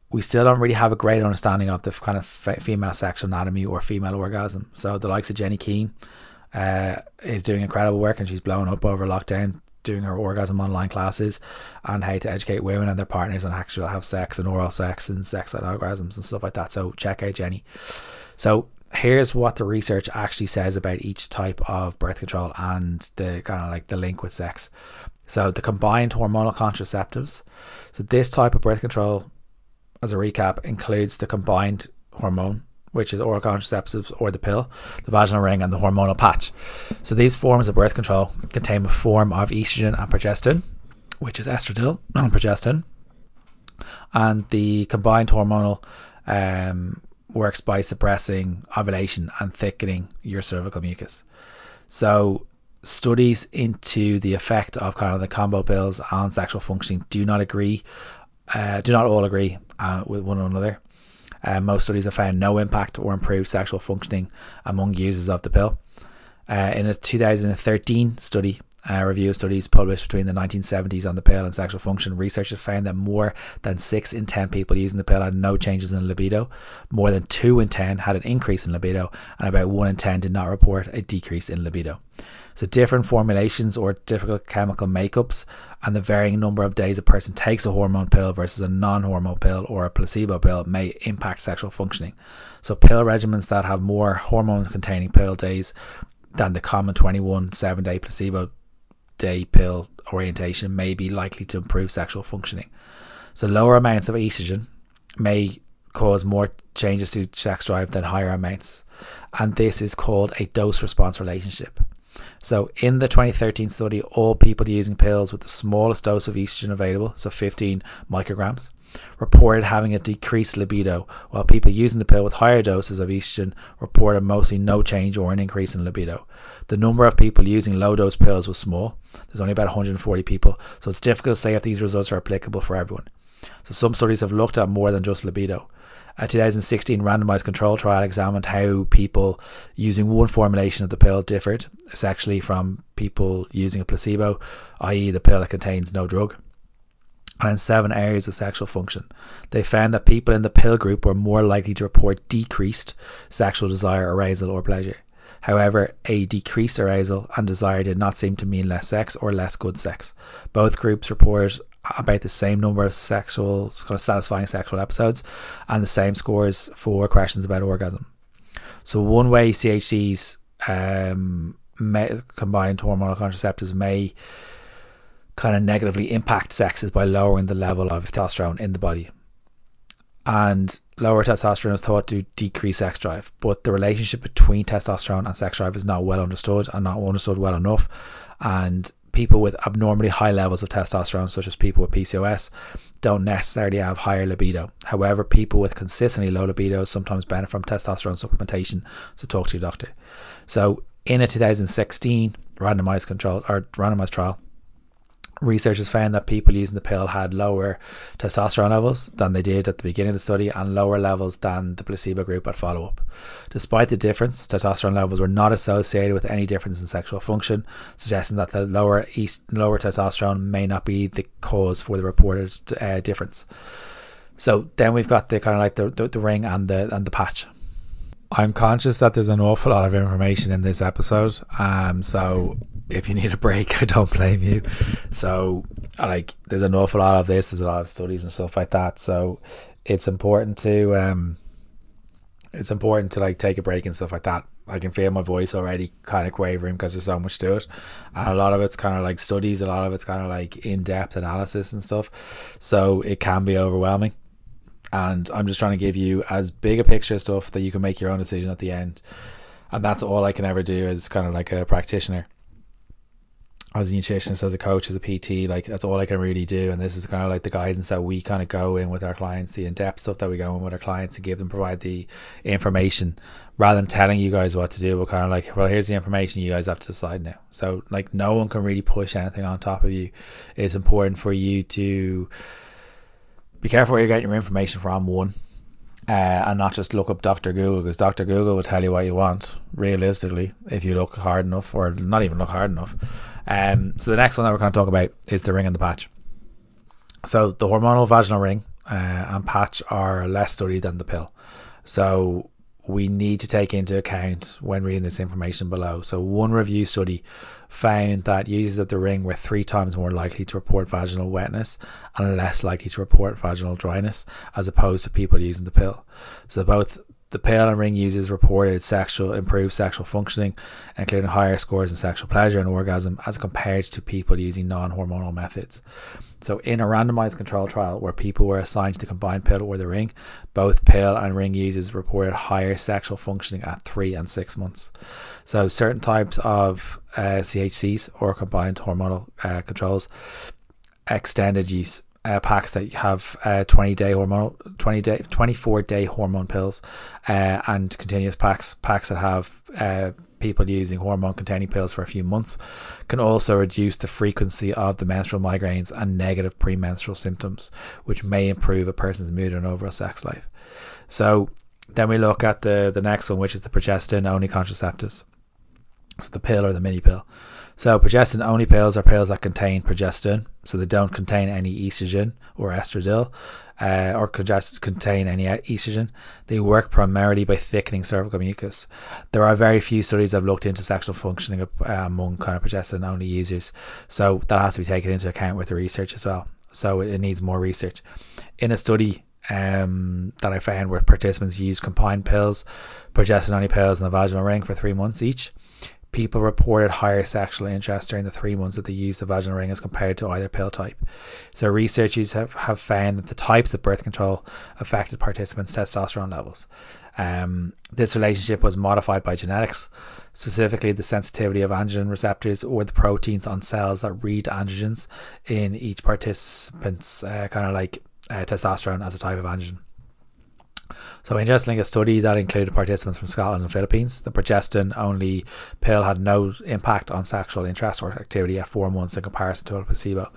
We still don't really have a great understanding of the kind of fe- female sexual anatomy or female orgasm. So the likes of Jenny Keane uh, is doing incredible work, and she's blown up over lockdown, doing her orgasm online classes and how to educate women and their partners on actually have sex and oral sex and sex and orgasms and stuff like that. So check out Jenny. So here's what the research actually says about each type of birth control and the kind of like the link with sex. So the combined hormonal contraceptives. So this type of birth control, as a recap, includes the combined hormone, which is oral contraceptives or the pill, the vaginal ring, and the hormonal patch. So these forms of birth control contain a form of estrogen and progestin, which is estradiol and progestin. And the combined hormonal um, works by suppressing ovulation and thickening your cervical mucus. So studies into the effect of kind of the combo pills on sexual functioning do not agree, uh, do not all agree uh, with one another. Uh, most studies have found no impact or improved sexual functioning among users of the pill. Uh, in a two thousand thirteen study, a uh, review of studies published between the nineteen seventies on the pill and sexual function, researchers found that more than six in ten people using the pill had no changes in libido, more than two in ten had an increase in libido, and about one in ten did not report a decrease in libido. So different formulations or different chemical makeups and the varying number of days a person takes a hormone pill versus a non-hormone pill or a placebo pill may impact sexual functioning. So pill regimens that have more hormone-containing pill days than the common twenty-one seven-day placebo day pill orientation may be likely to improve sexual functioning. So lower amounts of estrogen may cause more changes to sex drive than higher amounts, and this is called a dose response relationship. So in the twenty thirteen study, all people using pills with the smallest dose of estrogen available, so fifteen micrograms, reported having a decreased libido, while people using the pill with higher doses of estrogen reported mostly no change or an increase in libido. The number of people using low dose pills was small. There's only about one hundred forty people, so it's difficult to say if these results are applicable for everyone. So some studies have looked at more than just libido. A two thousand sixteen randomized control trial examined how people using one formulation of the pill differed sexually from people using a placebo, that is the pill that contains no drug, and in seven areas of sexual function. They found that people in the pill group were more likely to report decreased sexual desire, arousal or pleasure. However, a decreased arousal and desire did not seem to mean less sex or less good sex. Both groups reported about the same number of sexual, kind of satisfying sexual episodes and the same scores for questions about orgasm. So one way C H Cs, um, may, combined hormonal contraceptives, may kind of negatively impact sex is by lowering the level of testosterone in the body. And lower testosterone is thought to decrease sex drive, but the relationship between testosterone and sex drive is not well understood and not understood well enough. And people with abnormally high levels of testosterone, such as people with P C O S, don't necessarily have higher libido. However, people with consistently low libido sometimes benefit from testosterone supplementation, so talk to your doctor. So in a two thousand sixteen randomized control or randomized trial, researchers found that people using the pill had lower testosterone levels than they did at the beginning of the study and lower levels than the placebo group at follow-up. Despite the difference, testosterone levels were not associated with any difference in sexual function, suggesting that the lower east, lower testosterone may not be the cause for the reported uh, difference. So then we've got the kind of like the, the, the ring and the and the patch. I'm conscious that there's an awful lot of information in this episode, um, so if you need a break, I don't blame you. So, like, there's an awful lot of this, there's a lot of studies and stuff like that, so it's important to, um, it's important to, like, take a break and stuff like that. I can feel my voice already kind of quavering because there's so much to it, and a lot of it's kind of, like, studies, a lot of it's kind of, like, in-depth analysis and stuff, so it can be overwhelming. And I'm just trying to give you as big a picture of stuff that you can make your own decision at the end. And that's all I can ever do as kind of like a practitioner. As a nutritionist, as a coach, as a P T, like that's all I can really do. And this is kind of like the guidance that we kind of go in with our clients, the in-depth stuff that we go in with our clients and give them, provide the information rather than telling you guys what to do. We're kind of like, well, here's the information, you guys have to decide now. So like no one can really push anything on top of you. It's important for you to be careful where you're getting your information from, one, uh, and not just look up Doctor Google, because Doctor Google will tell you what you want, realistically, if you look hard enough, or not even look hard enough. Um, so the next one that we're going to talk about is the ring and the patch. So the hormonal vaginal ring uh, and patch are less studied than the pill. So we need to take into account when reading this information below. So one review study found that users of the ring were three times more likely to report vaginal wetness and less likely to report vaginal dryness as opposed to people using the pill. So both the pill and ring users reported sexual improved sexual functioning, including higher scores in sexual pleasure and orgasm as compared to people using non-hormonal methods. So in a randomized control trial where people were assigned to the combined pill or the ring, both pill and ring users reported higher sexual functioning at three and six months. So certain types of uh, C H Cs or combined hormonal uh, controls, extended use. Uh, packs that have uh, twenty-day hormonal, twenty-day, twenty-four-day hormone pills, uh, and continuous packs. Packs that have uh, people using hormone-containing pills for a few months can also reduce the frequency of the menstrual migraines and negative premenstrual symptoms, which may improve a person's mood and overall sex life. So then we look at the the next one, which is the progestin-only contraceptives, so the pill or the mini pill. So progestin-only pills are pills that contain progestin, so they don't contain any estrogen or estradiol, uh, or contain any estrogen. They work primarily by thickening cervical mucus. There are very few studies that have looked into sexual functioning of, uh, among kind of progestin-only users, so that has to be taken into account with the research as well. So it needs more research. In a study um, that I found where participants used combined pills, progestin-only pills and the vaginal ring for three months each, people reported higher sexual interest during the three months that they used the vaginal ring as compared to either pill type. So researchers have, have found that the types of birth control affected participants' testosterone levels. Um, this relationship was modified by genetics, specifically the sensitivity of androgen receptors or the proteins on cells that read androgens in each participant's uh, kind of like uh, testosterone as a type of androgen. So interestingly, a study that included participants from Scotland and Philippines, the progestin-only pill had no impact on sexual interest or activity at four months in comparison to a placebo.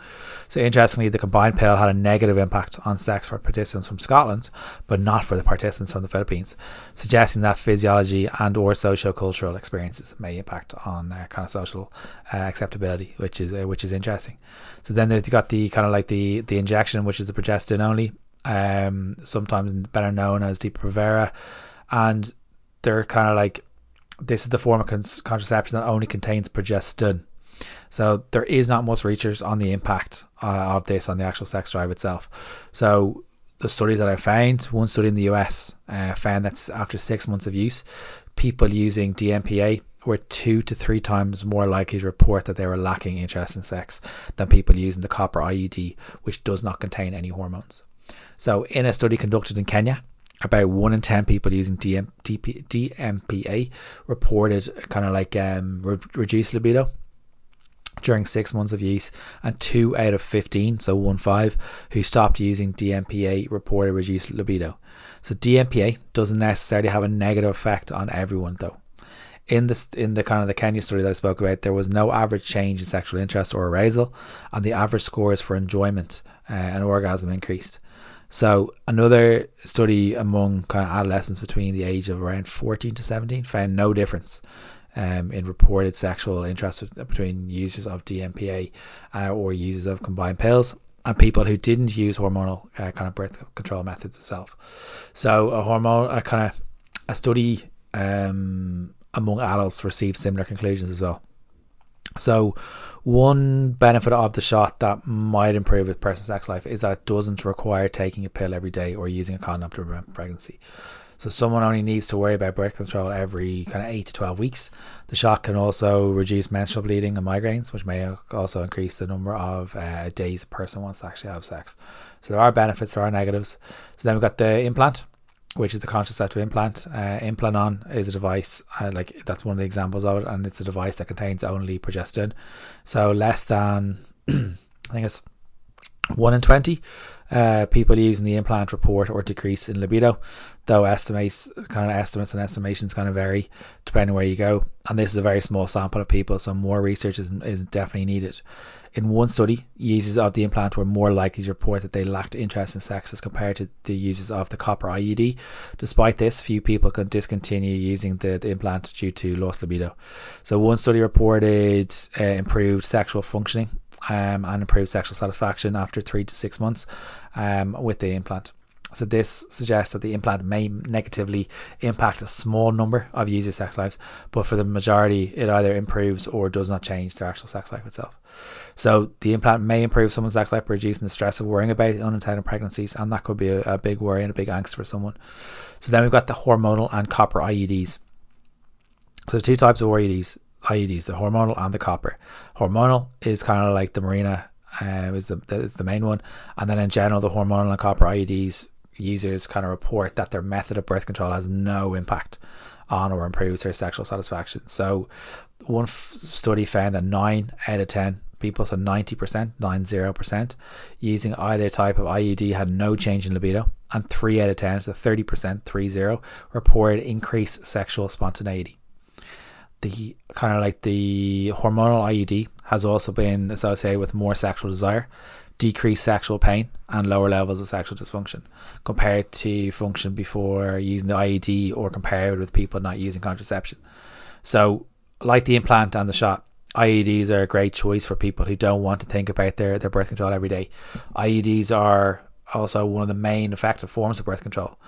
So interestingly, the combined pill had a negative impact on sex for participants from Scotland, but not for the participants from the Philippines, suggesting that physiology and or socio-cultural experiences may impact on uh, kind of social uh, acceptability, which is uh, which is interesting. So then they've got the kind of like the, the injection, which is the progestin-only, um sometimes better known as Depo Provera, and they're kind of like, this is the form of con- contraception that only contains progestin. So there is not much research on the impact uh, of this on the actual sex drive itself. So the studies that I found, one study in the U S uh, found that after six months of use, people using D M P A were two to three times more likely to report that they were lacking interest in sex than people using the copper I U D, which does not contain any hormones. So in a study conducted in Kenya, about one in ten people using D M P A reported kind of like um, re- reduced libido during six months of use, and two out of fifteen, so one five, who stopped using D M P A reported reduced libido. So D M P A doesn't necessarily have a negative effect on everyone though. In the, in the kind of the Kenya study that I spoke about, there was no average change in sexual interest or arousal, and the average scores for enjoyment uh, and orgasm increased. So another study among kind of adolescents between the age of around fourteen to seventeen found no difference um, in reported sexual interest between users of D M P A uh, or users of combined pills and people who didn't use hormonal uh, kind of birth control methods itself. So a hormone, a kind of a study um, among adults received similar conclusions as well. So one benefit of the shot that might improve a person's sex life is that it doesn't require taking a pill every day or using a condom to prevent pregnancy. So someone only needs to worry about birth control every kind of eight to twelve weeks. The shot can also reduce menstrual bleeding and migraines, which may also increase the number of uh, days a person wants to actually have sex. So there are benefits, there are negatives. So then we've got the implant, which is the contraceptive implant. Uh, Implanon is a device, uh, like that's one of the examples of it, and it's a device that contains only progestin. So less than, I think it's one in twenty uh, people using the implant report or decrease in libido, though estimates, kind of estimates and estimations kind of vary depending where you go. And this is a very small sample of people, so more research is, is definitely needed. In one study, users of the implant were more likely to report that they lacked interest in sex as compared to the users of the copper I U D. Despite this, few people can discontinue using the, the implant due to lost libido. So one study reported uh, improved sexual functioning um, and improved sexual satisfaction after three to six months um, with the implant. So this suggests that the implant may negatively impact a small number of users' sex lives, but for the majority, it either improves or does not change their actual sex life itself. So the implant may improve someone's sex life by reducing the stress of worrying about unintended pregnancies, and that could be a, a big worry and a big angst for someone. So then we've got the hormonal and copper I U Ds. So two types of I U Ds, I U Ds, the hormonal and the copper. Hormonal is kind of like the Mirena, uh, is the, the, is the main one, and then in general, the hormonal and copper I U Ds users kind of report that their method of birth control has no impact on or improves their sexual satisfaction. So one f- study found that nine out of ten people, so ninety percent, ninety percent, using either type of I U D had no change in libido, and three out of ten, so thirty percent, thirty, reported increased sexual spontaneity. The kind of like the hormonal I U D has also been associated with more sexual desire, decreased sexual pain and lower levels of sexual dysfunction compared to function before using the I U D or compared with people not using contraception. So like the implant and the shot, I U Ds are a great choice for people who don't want to think about their, their birth control every day. I U Ds are also one of the main effective forms of birth control.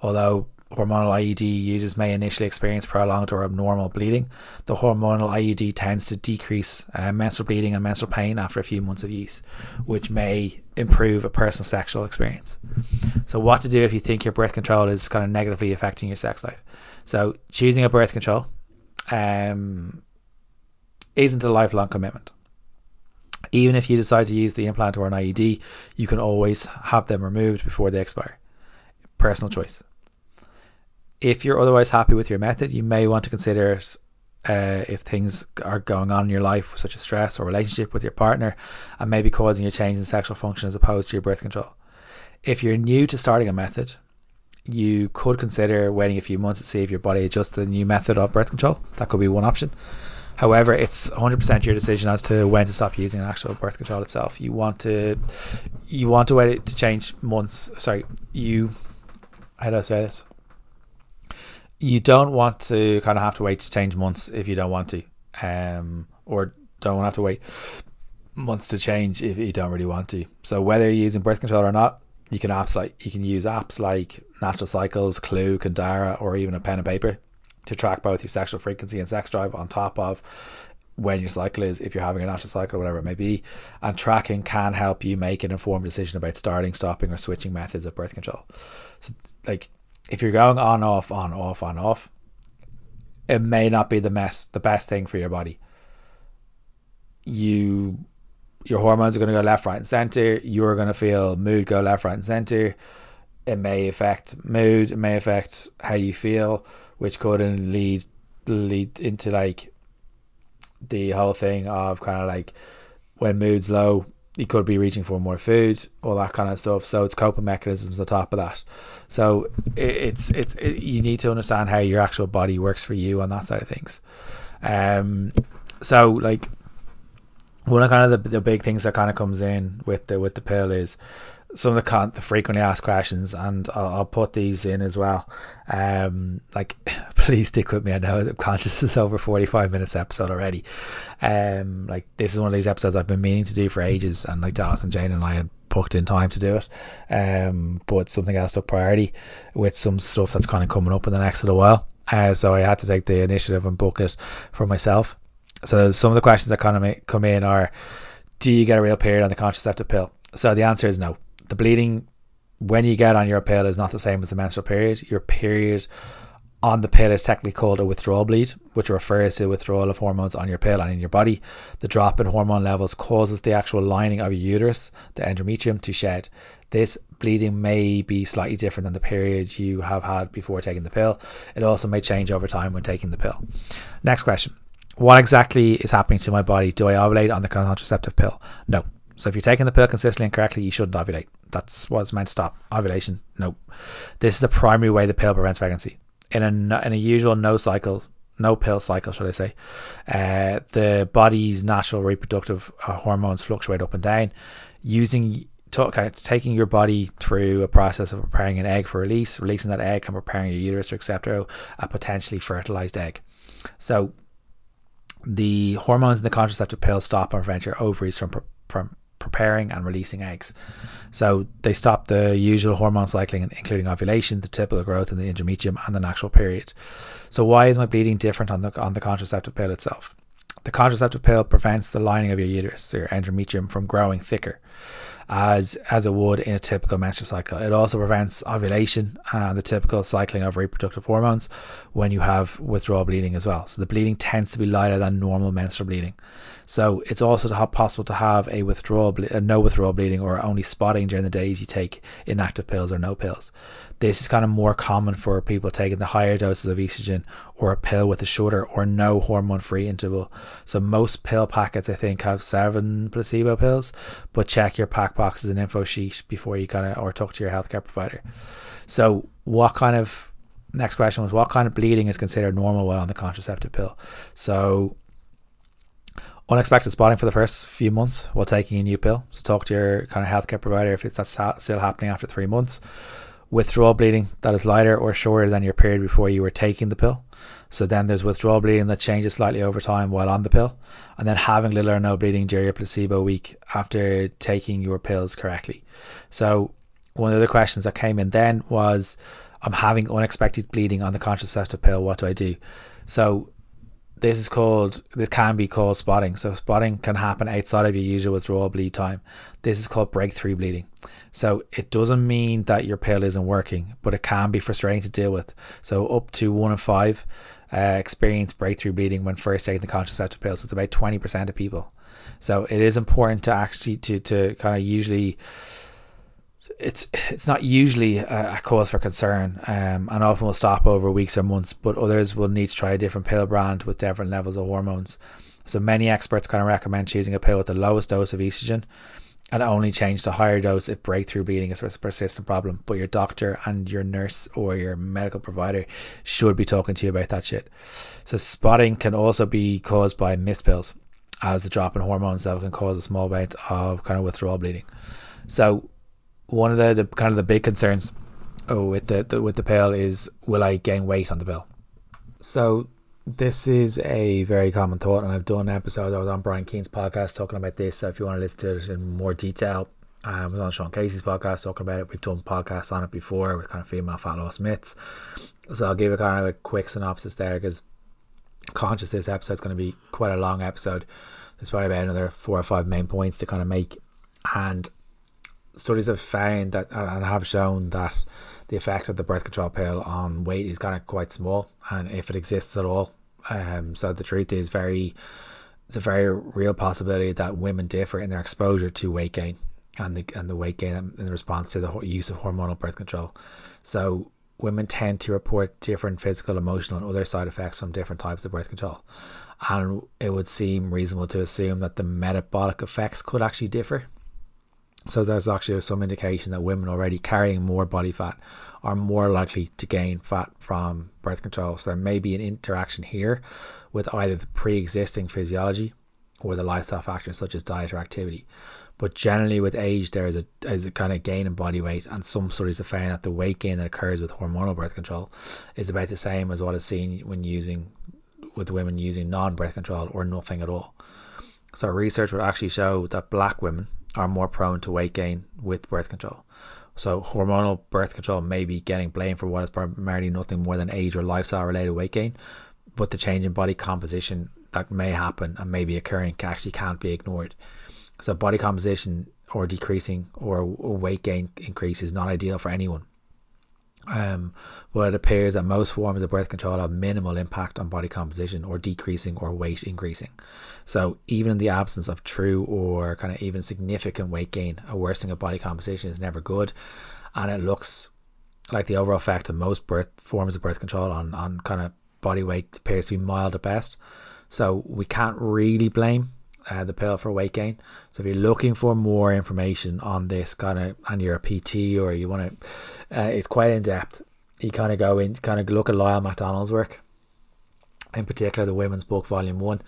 Although hormonal I U D users may initially experience prolonged or abnormal bleeding, the hormonal I U D tends to decrease uh, menstrual bleeding and menstrual pain after a few months of use, which may improve a person's sexual experience. So what to do if you think your birth control is kind of negatively affecting your sex life? So choosing a birth control um, isn't a lifelong commitment. Even if you decide to use the implant or an I U D, you can always have them removed before they expire. Personal choice. If you're otherwise happy with your method, you may want to consider uh, if things are going on in your life, such as stress or relationship with your partner, and maybe causing a change in sexual function as opposed to your birth control. If you're new to starting a method, you could consider waiting a few months to see if your body adjusts to the new method of birth control. That could be one option. However, it's one hundred percent your decision as to when to stop using an actual birth control itself. You want to, you want to wait to change months. Sorry, you. How do I say this? You don't want to kind of have to wait to change months if you don't want to, um, or don't have to wait months to change if you don't really want to. So whether you're using birth control or not, you can apps like you can use apps like Natural Cycles, Clue, Kandara, or even a pen and paper to track both your sexual frequency and sex drive on top of when your cycle is, if you're having a natural cycle or whatever it may be. And tracking can help you make an informed decision about starting, stopping, or switching methods of birth control. So, like, if you're going on, off, on, off, on, off, it may not be the mess, the best thing for your body. You, your hormones are going to go left, right, and center. You're going to feel mood go left, right, and center. It may affect mood. It may affect how you feel, which could lead lead into like the whole thing of kind of like when mood's low, you could be reaching for more food, all that kind of stuff. So it's coping mechanisms on top of that. So it's it's it, you need to understand how your actual body works for you on that side of things. Um, so like one of kind of the, the big things that kind of comes in with the with the pill is some of the, con- the frequently asked questions, and I'll, I'll put these in as well. Um, like, please stick with me. I know I'm conscious it's over forty-five minutes episode already. Um, like this is one of these episodes I've been meaning to do for ages, and like Dallas and Jane and I had booked in time to do it. Um, but something else took priority with some stuff that's kind of coming up in the next little while. Uh, so I had to take the initiative and book it for myself. So some of the questions that kind of ma- come in are, do you get a real period on the contraceptive pill? So the answer is no. The bleeding when you get on your pill is not the same as the menstrual period. Your period on the pill is technically called a withdrawal bleed, which refers to withdrawal of hormones on your pill and in your body. The drop in hormone levels causes the actual lining of your uterus, the endometrium, to shed. This bleeding may be slightly different than the period you have had before taking the pill. It also may change over time when taking the pill. Next question. What exactly is happening to my body? Do I ovulate on the contraceptive pill? No. So if you're taking the pill consistently and correctly, you shouldn't ovulate. That's what's meant to stop ovulation. Nope. This is the primary way the pill prevents pregnancy. In a in a usual no cycle, no pill cycle, should I say, uh, the body's natural reproductive hormones fluctuate up and down. Using t- taking your body through a process of preparing an egg for release, releasing that egg, and preparing your uterus to accept a potentially fertilized egg. So the hormones in the contraceptive pill stop and prevent your ovaries from from preparing and releasing eggs. So they stop the usual hormone cycling, including ovulation, the typical growth in the endometrium, and the natural period. So why is my bleeding different on the on the contraceptive pill itself? The contraceptive pill prevents the lining of your uterus, your endometrium, from growing thicker as as it would in a typical menstrual cycle. It also prevents ovulation and the typical cycling of reproductive hormones when you have withdrawal bleeding as well. So the bleeding tends to be lighter than normal menstrual bleeding. So it's also to have possible to have a withdrawal ble- a no withdrawal bleeding or only spotting during the days you take inactive pills or no pills. This is kind of more common for people taking the higher doses of estrogen or a pill with a shorter or no hormone free interval. So most pill packets, I think, have seven placebo pills, but check your pack boxes and info sheet before you kind of, or talk to your healthcare provider. So what kind of, next question was, what kind of bleeding is considered normal while on the contraceptive pill? So unexpected spotting for the first few months while taking a new pill. So talk to your kind of healthcare provider if that's ha- still happening after three months. Withdrawal bleeding that is lighter or shorter than your period before you were taking the pill. So then there's withdrawal bleeding that changes slightly over time while on the pill. And then having little or no bleeding during your placebo week after taking your pills correctly. So one of the questions that came in then was, I'm having unexpected bleeding on the contraceptive pill. What do I do? So This is called, this can be called spotting. So spotting can happen outside of your usual withdrawal bleed time. This is called breakthrough bleeding. So it doesn't mean that your pill isn't working, but it can be frustrating to deal with. So up to one in five uh, experience breakthrough bleeding when first taking the contraceptive pill. So it's about twenty percent of people. So it is important to actually to, to kind of usually... it's it's not usually a, a cause for concern, um, and often will stop over weeks or months, but others will need to try a different pill brand with different levels of hormones. So many experts kind of recommend choosing a pill with the lowest dose of estrogen and only change to higher dose if breakthrough bleeding is a persistent problem. But your doctor and your nurse or your medical provider should be talking to you about that shit. So spotting can also be caused by missed pills, as the drop in hormones that can cause a small amount of kind of withdrawal bleeding. So one of the, the kind of the big concerns oh, with the, the with the pill is, will I gain weight on the pill? So this is a very common thought, and I've done episodes. I was on Brian Keenan's podcast talking about this. So if you want to listen to it in more detail, I was on Sean Casey's podcast talking about it. We've done podcasts on it before with kind of female fat loss myths. So I'll give a kind of a quick synopsis there, because conscious this episode is going to be quite a long episode. There's probably about another four or five main points to kind of make, and studies have found that and have shown that the effect of the birth control pill on weight is kind of quite small, and if it exists at all. Um, so the truth is very, it's a very real possibility that women differ in their exposure to weight gain and the and the weight gain in response to the use of hormonal birth control. So women tend to report different physical, emotional, and other side effects from different types of birth control, and it would seem reasonable to assume that the metabolic effects could actually differ. So there's actually some indication that women already carrying more body fat are more likely to gain fat from birth control. So there may be an interaction here with either the pre-existing physiology or the lifestyle factors such as diet or activity. But generally with age, there is a, is a kind of gain in body weight, and some studies have found that the weight gain that occurs with hormonal birth control is about the same as what is seen when using with women using non-birth control or nothing at all. So research would actually show that black women are more prone to weight gain with birth control. So hormonal birth control may be getting blamed for what is primarily nothing more than age or lifestyle related weight gain, but the change in body composition that may happen and may be occurring actually can't be ignored. So body composition or decreasing or weight gain increase is not ideal for anyone. Um, but it appears that most forms of birth control have minimal impact on body composition or decreasing or weight increasing. So even in the absence of true or kind of even significant weight gain, a worsening of body composition is never good. And it looks like the overall effect of most birth forms of birth control on, on kind of body weight appears to be mild at best. So we can't really blame Uh, the pill for weight gain. So if you're looking for more information on this kind of, and you're a P T or you want to, uh, it's quite in depth. You kind of go in, kind of look at Lyle MacDonald's work, in particular the Women's Book Volume One,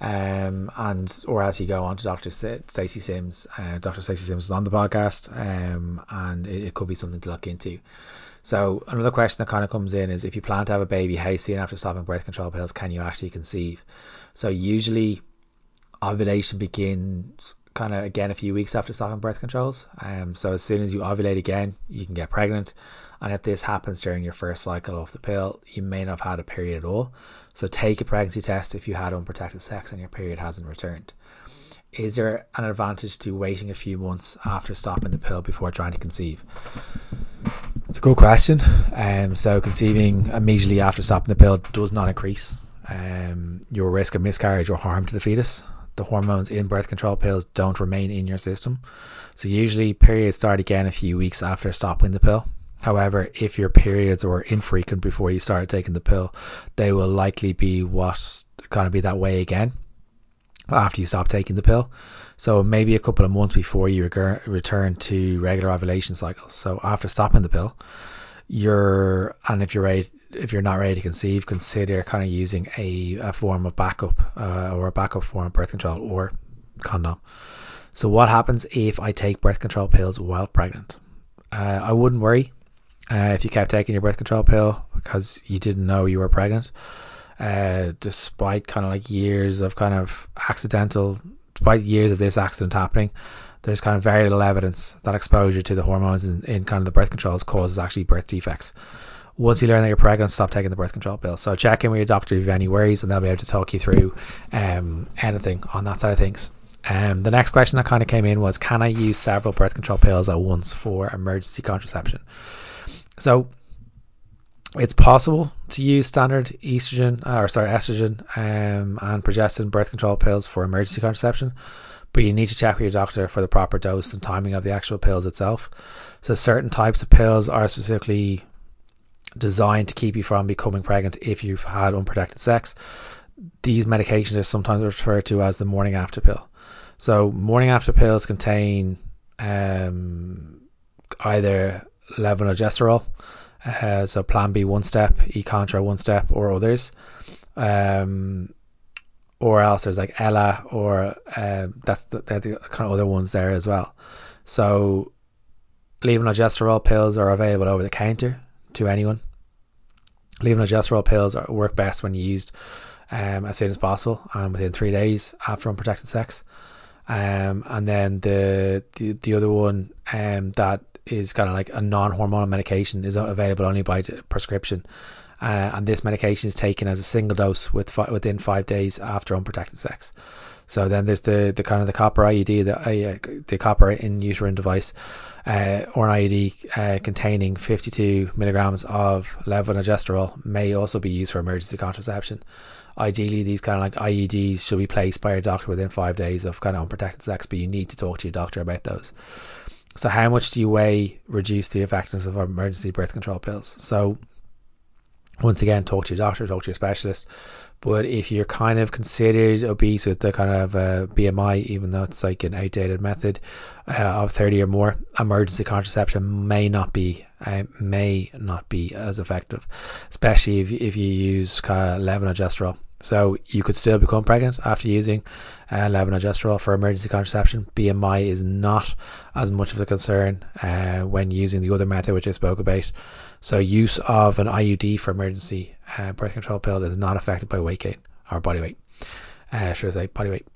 um, and or else you go on to Doctor Stacey Sims. Uh, Doctor Stacey Sims is on the podcast, um, and it, it could be something to look into. So another question that kind of comes in is, if you plan to have a baby, how soon after stopping birth control pills can you actually conceive? So usually ovulation begins kind of again a few weeks after stopping birth controls. Um, so as soon as you ovulate again, you can get pregnant. And if this happens during your first cycle off the pill, you may not have had a period at all. So take a pregnancy test if you had unprotected sex and your period hasn't returned. Is there an advantage to waiting a few months after stopping the pill before trying to conceive? It's a good question. Um, so conceiving immediately after stopping the pill does not increase um, your risk of miscarriage or harm to the fetus. The hormones in birth control pills don't remain in your system. So usually periods start again a few weeks after stopping the pill. However, if your periods were infrequent before you started taking the pill, they will likely be what kind of be that way again after you stop taking the pill. So maybe a couple of months before you reg- return to regular ovulation cycles. So after stopping the pill, you're and if you're ready, if you're not ready to conceive, consider kind of using a, a form of backup uh, or a backup form of birth control or condom. So what happens if I take birth control pills while pregnant? Uh, I wouldn't worry uh, if you kept taking your birth control pill because you didn't know you were pregnant, uh, despite kind of like years of kind of accidental, despite years of this accident happening. There's kind of very little evidence that exposure to the hormones in, in kind of the birth controls causes actually birth defects. Once you learn that you're pregnant, stop taking the birth control pill. So check in with your doctor if you have any worries, and they'll be able to talk you through um, anything on that side of things. Um, the next question that kind of came in was, can I use several birth control pills at once for emergency contraception? So It's possible to use standard estrogen, or sorry, estrogen um, and progestin birth control pills for emergency contraception, but you need to check with your doctor for the proper dose and timing of the actual pills itself. So certain types of pills are specifically designed to keep you from becoming pregnant if you've had unprotected sex. These medications are sometimes referred to as the morning after pill. So morning after pills contain um, either levonorgestrel, Uh, so Plan B one step, E-Contra one step, or others, um, or else there's like Ella, or uh, that's the, the kind of other ones there as well. So levonorgestrel pills are available over the counter to anyone. Levonorgestrel pills are, work best when used um, as soon as possible and within three days after unprotected sex. Um, and then the, the the other one um, that is kind of like a non-hormonal medication is available only by prescription, uh, and this medication is taken as a single dose with fi- within five days after unprotected sex. So then there's the the kind of the copper I U D, the uh, the copper in uterine device, uh, or an I U D uh, containing fifty-two milligrams of levonorgestrel may also be used for emergency contraception. Ideally, these kind of like I U Ds should be placed by your doctor within five days of kind of unprotected sex, but you need to talk to your doctor about those. So how much do you weigh reduce the effectiveness of emergency birth control pills? So once again, talk to your doctor, talk to your specialist. But if you're kind of considered obese with the kind of uh, B M I, even though it's like an outdated method uh, of thirty or more, emergency contraception may not be uh, may not be as effective, especially if, if you use kind of levonorgestrel. So you could still become pregnant after using uh, levonorgestrel for emergency contraception. B M I is not as much of a concern uh, when using the other method which I spoke about. So use of an I U D for emergency uh, birth control pill is not affected by weight gain or body weight. Uh, should I say body weight?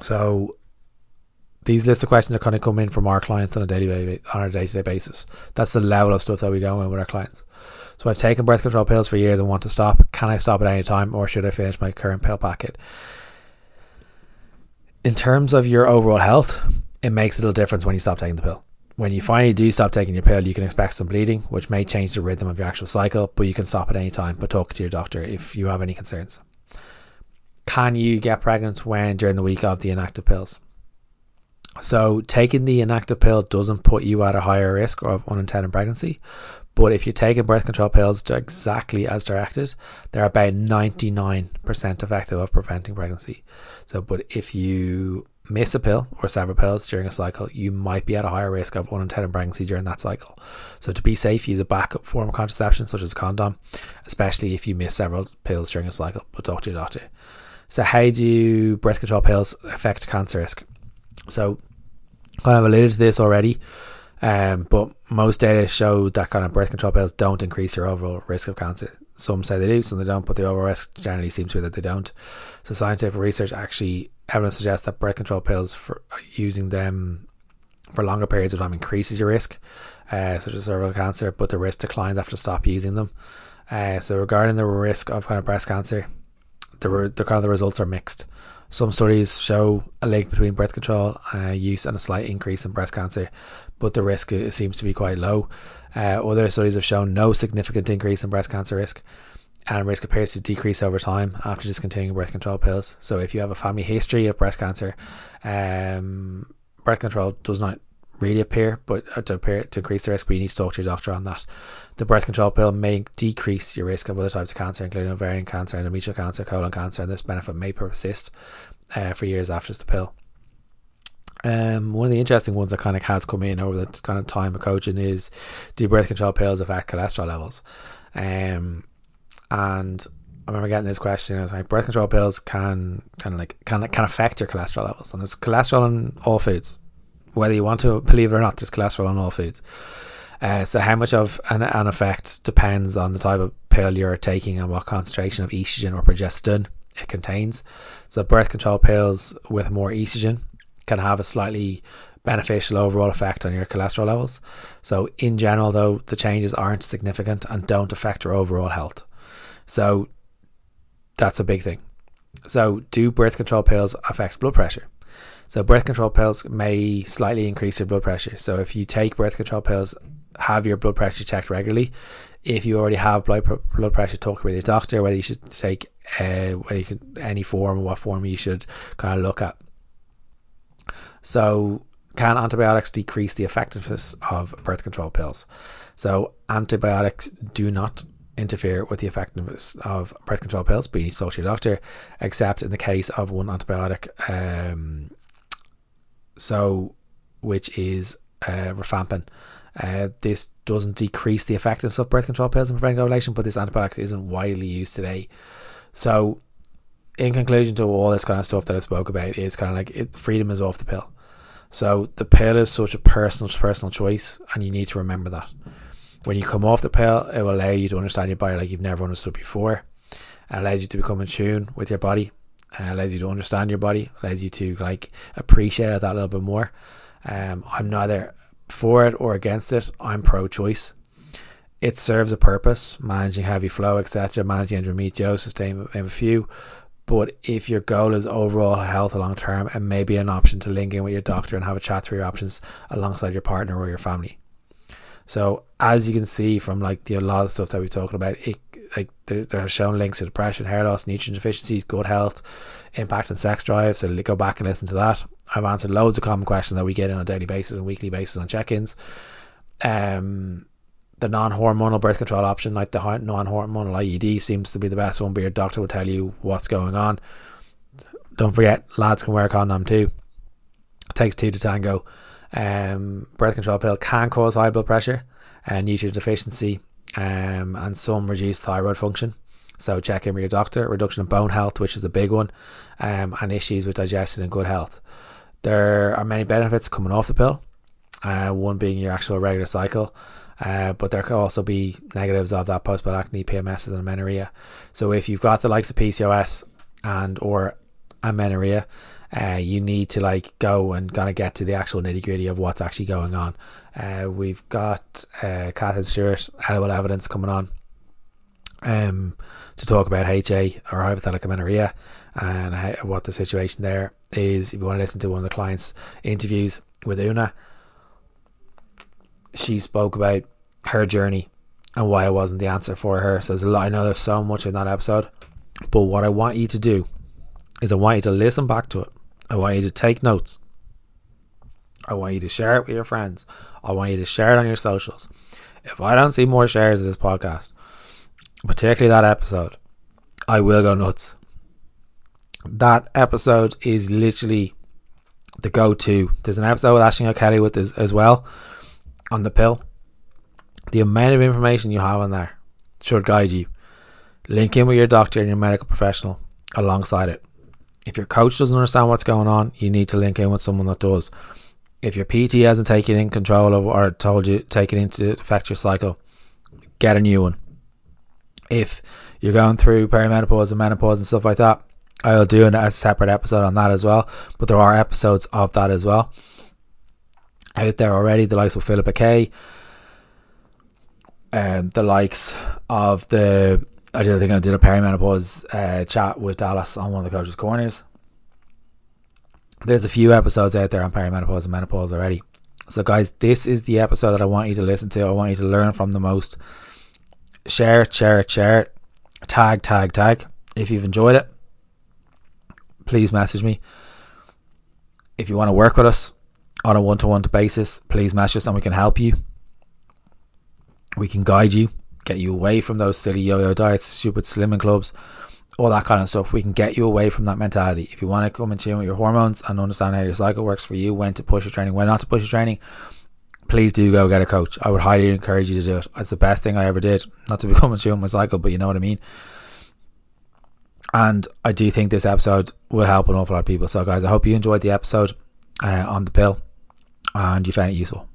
So these lists of questions are going to come in from our clients on a daily on a day to day basis. That's the level of stuff that we go in with our clients. So I've taken birth control pills for years and want to stop. Can I stop at any time, or should I finish my current pill packet? In terms of your overall health, it makes a little difference when you stop taking the pill. When you finally do stop taking your pill, you can expect some bleeding, which may change the rhythm of your actual cycle, but you can stop at any time, but talk to your doctor if you have any concerns. Can you get pregnant when during the week of the inactive pills? So taking the inactive pill doesn't put you at a higher risk of unintended pregnancy, but if you're taking birth control pills exactly as directed, they're about ninety-nine percent effective of preventing pregnancy. So, but if you miss a pill or several pills during a cycle, you might be at a higher risk of unintended pregnancy during that cycle. So to be safe, use a backup form of contraception such as a condom, especially if you miss several pills during a cycle, but talk to your doctor. So how do birth control pills affect cancer risk? So kind of alluded to this already. Um, but most data show that kind of birth control pills don't increase your overall risk of cancer. Some say they do, some they don't, but the overall risk generally seems to be that they don't. So scientific research actually, evidence suggests that birth control pills, for using them for longer periods of time, increases your risk, uh, such as cervical cancer, but the risk declines after stop using them. Uh, so regarding the risk of kind of breast cancer, the, re- the kind of the results are mixed. Some studies show a link between birth control uh, use and a slight increase in breast cancer, but the risk it seems to be quite low. Uh, other studies have shown no significant increase in breast cancer risk, and risk appears to decrease over time after discontinuing birth control pills. So if you have a family history of breast cancer, um, birth control does not really appear but to appear to increase the risk, but you need to talk to your doctor on that. The birth control pill may decrease your risk of other types of cancer, including ovarian cancer, endometrial cancer, colon cancer, and this benefit may persist uh, for years after the pill. Um, one of the interesting ones that kind of has come in over the kind of time of coaching is, do birth control pills affect cholesterol levels? Um, and I remember getting this question. I was like, birth control pills can kind of like can can affect your cholesterol levels, and there's cholesterol in all foods. Whether you want to believe it or not, there's cholesterol in all foods. Uh, so how much of an, an effect depends on the type of pill you're taking and what concentration of estrogen or progestin it contains. So birth control pills with more estrogen can have a slightly beneficial overall effect on your cholesterol levels. So in general, though, the changes aren't significant and don't affect your overall health. So that's a big thing. So do birth control pills affect blood pressure? So birth control pills may slightly increase your blood pressure. So if you take birth control pills, have your blood pressure checked regularly, if you already have blood blood pressure, talk with your doctor whether you should take uh, whether you could, any form or what form you should kind of look at. So, can antibiotics decrease the effectiveness of birth control pills? So, antibiotics do not interfere with the effectiveness of birth control pills, but you need to talk to your doctor, except in the case of one antibiotic, um, so which is uh, rifampin. Uh, this doesn't decrease the effectiveness of birth control pills in preventing ovulation, but this antibiotic isn't widely used today. So, in conclusion to all this kind of stuff that I spoke about, is kind of like it, freedom is off the pill. So the pill is such a personal personal choice, and you need to remember that. When you come off the pill, it will allow you to understand your body like you've never understood before. It allows you to become in tune with your body. It allows you to understand your body. It allows you to like appreciate that a little bit more. Um, I'm neither for it or against it. I'm pro-choice. It serves a purpose, managing heavy flow, et cetera, managing endometriosis, to name a few. But if your goal is overall health long term, it may be an option to link in with your doctor and have a chat through your options alongside your partner or your family. So as you can see from like the, a lot of the stuff that we're talking about, it, like there, there are shown links to depression, hair loss, nutrient deficiencies, gut health, impact on sex drive. So go back and listen to that. I've answered loads of common questions that we get on a daily basis and weekly basis on check-ins. Um, the non-hormonal birth control option, like the non-hormonal I U D, seems to be the best one, but your doctor will tell you what's going on. Don't forget, lads can wear a condom too. It takes two to tango. Um, birth control pill can cause high blood pressure and nutrient deficiency, um, and some reduced thyroid function. So check in with your doctor. Reduction in bone health, which is a big one, um, and issues with digestion and gut health. There are many benefits coming off the pill, uh, one being your actual regular cycle, uh, but there can also be negatives of that: postpartum acne, P M S, and amenorrhea. So if you've got the likes of P C O S and or amenorrhea, Uh, you need to like go and kind of get to the actual nitty gritty of what's actually going on. Uh, we've got uh, Catherine Stewart, Edible Evidence, coming on um, to talk about H A or hypothalamic amenorrhea and how, what the situation there is. If you want to listen to one of the clients' interviews with Una, she spoke about her journey and why it wasn't the answer for her. So there's a lot. I know there's so much in that episode, but what I want you to do is I want you to listen back to it. I want you to take notes. I want you to share it with your friends. I want you to share it on your socials. If I don't see more shares of this podcast, particularly that episode, I will go nuts. That episode is literally the go-to. There's an episode with Ashing O'Kelly with this as well on the pill. The amount of information you have on there should guide you. Link in with your doctor and your medical professional alongside it. If your coach doesn't understand what's going on, you need to link in with someone that does. If your P T hasn't taken in control of or told you take it into affect your cycle, get a new one. If you're going through perimenopause and menopause and stuff like that, I'll do an, a separate episode on that as well. But there are episodes of that as well out there already. The likes of Philippa Kay, um, the likes of the. I did. I think I did a perimenopause uh, chat with Dallas on one of the Coaches Corners. There's a few episodes out there on perimenopause and menopause already. So, guys, this is the episode that I want you to listen to. I want you to learn from the most. Share it, share it, share it. Tag, tag, tag. If you've enjoyed it, please message me. If you want to work with us on a one-to-one basis, please message us and we can help you. We can guide you. Get you away from those silly yo-yo diets, stupid slimming clubs, all that kind of stuff. We can get you away from that mentality. If you want to come in tune with your hormones and understand how your cycle works for you, when to push your training, when not to push your training, please do go get a coach. I would highly encourage you to do it. It's the best thing I ever did, not to become in tune with my cycle, but you know what I mean. And I do think this episode will help an awful lot of people. So guys, I hope you enjoyed the episode uh, on the pill and you found it useful.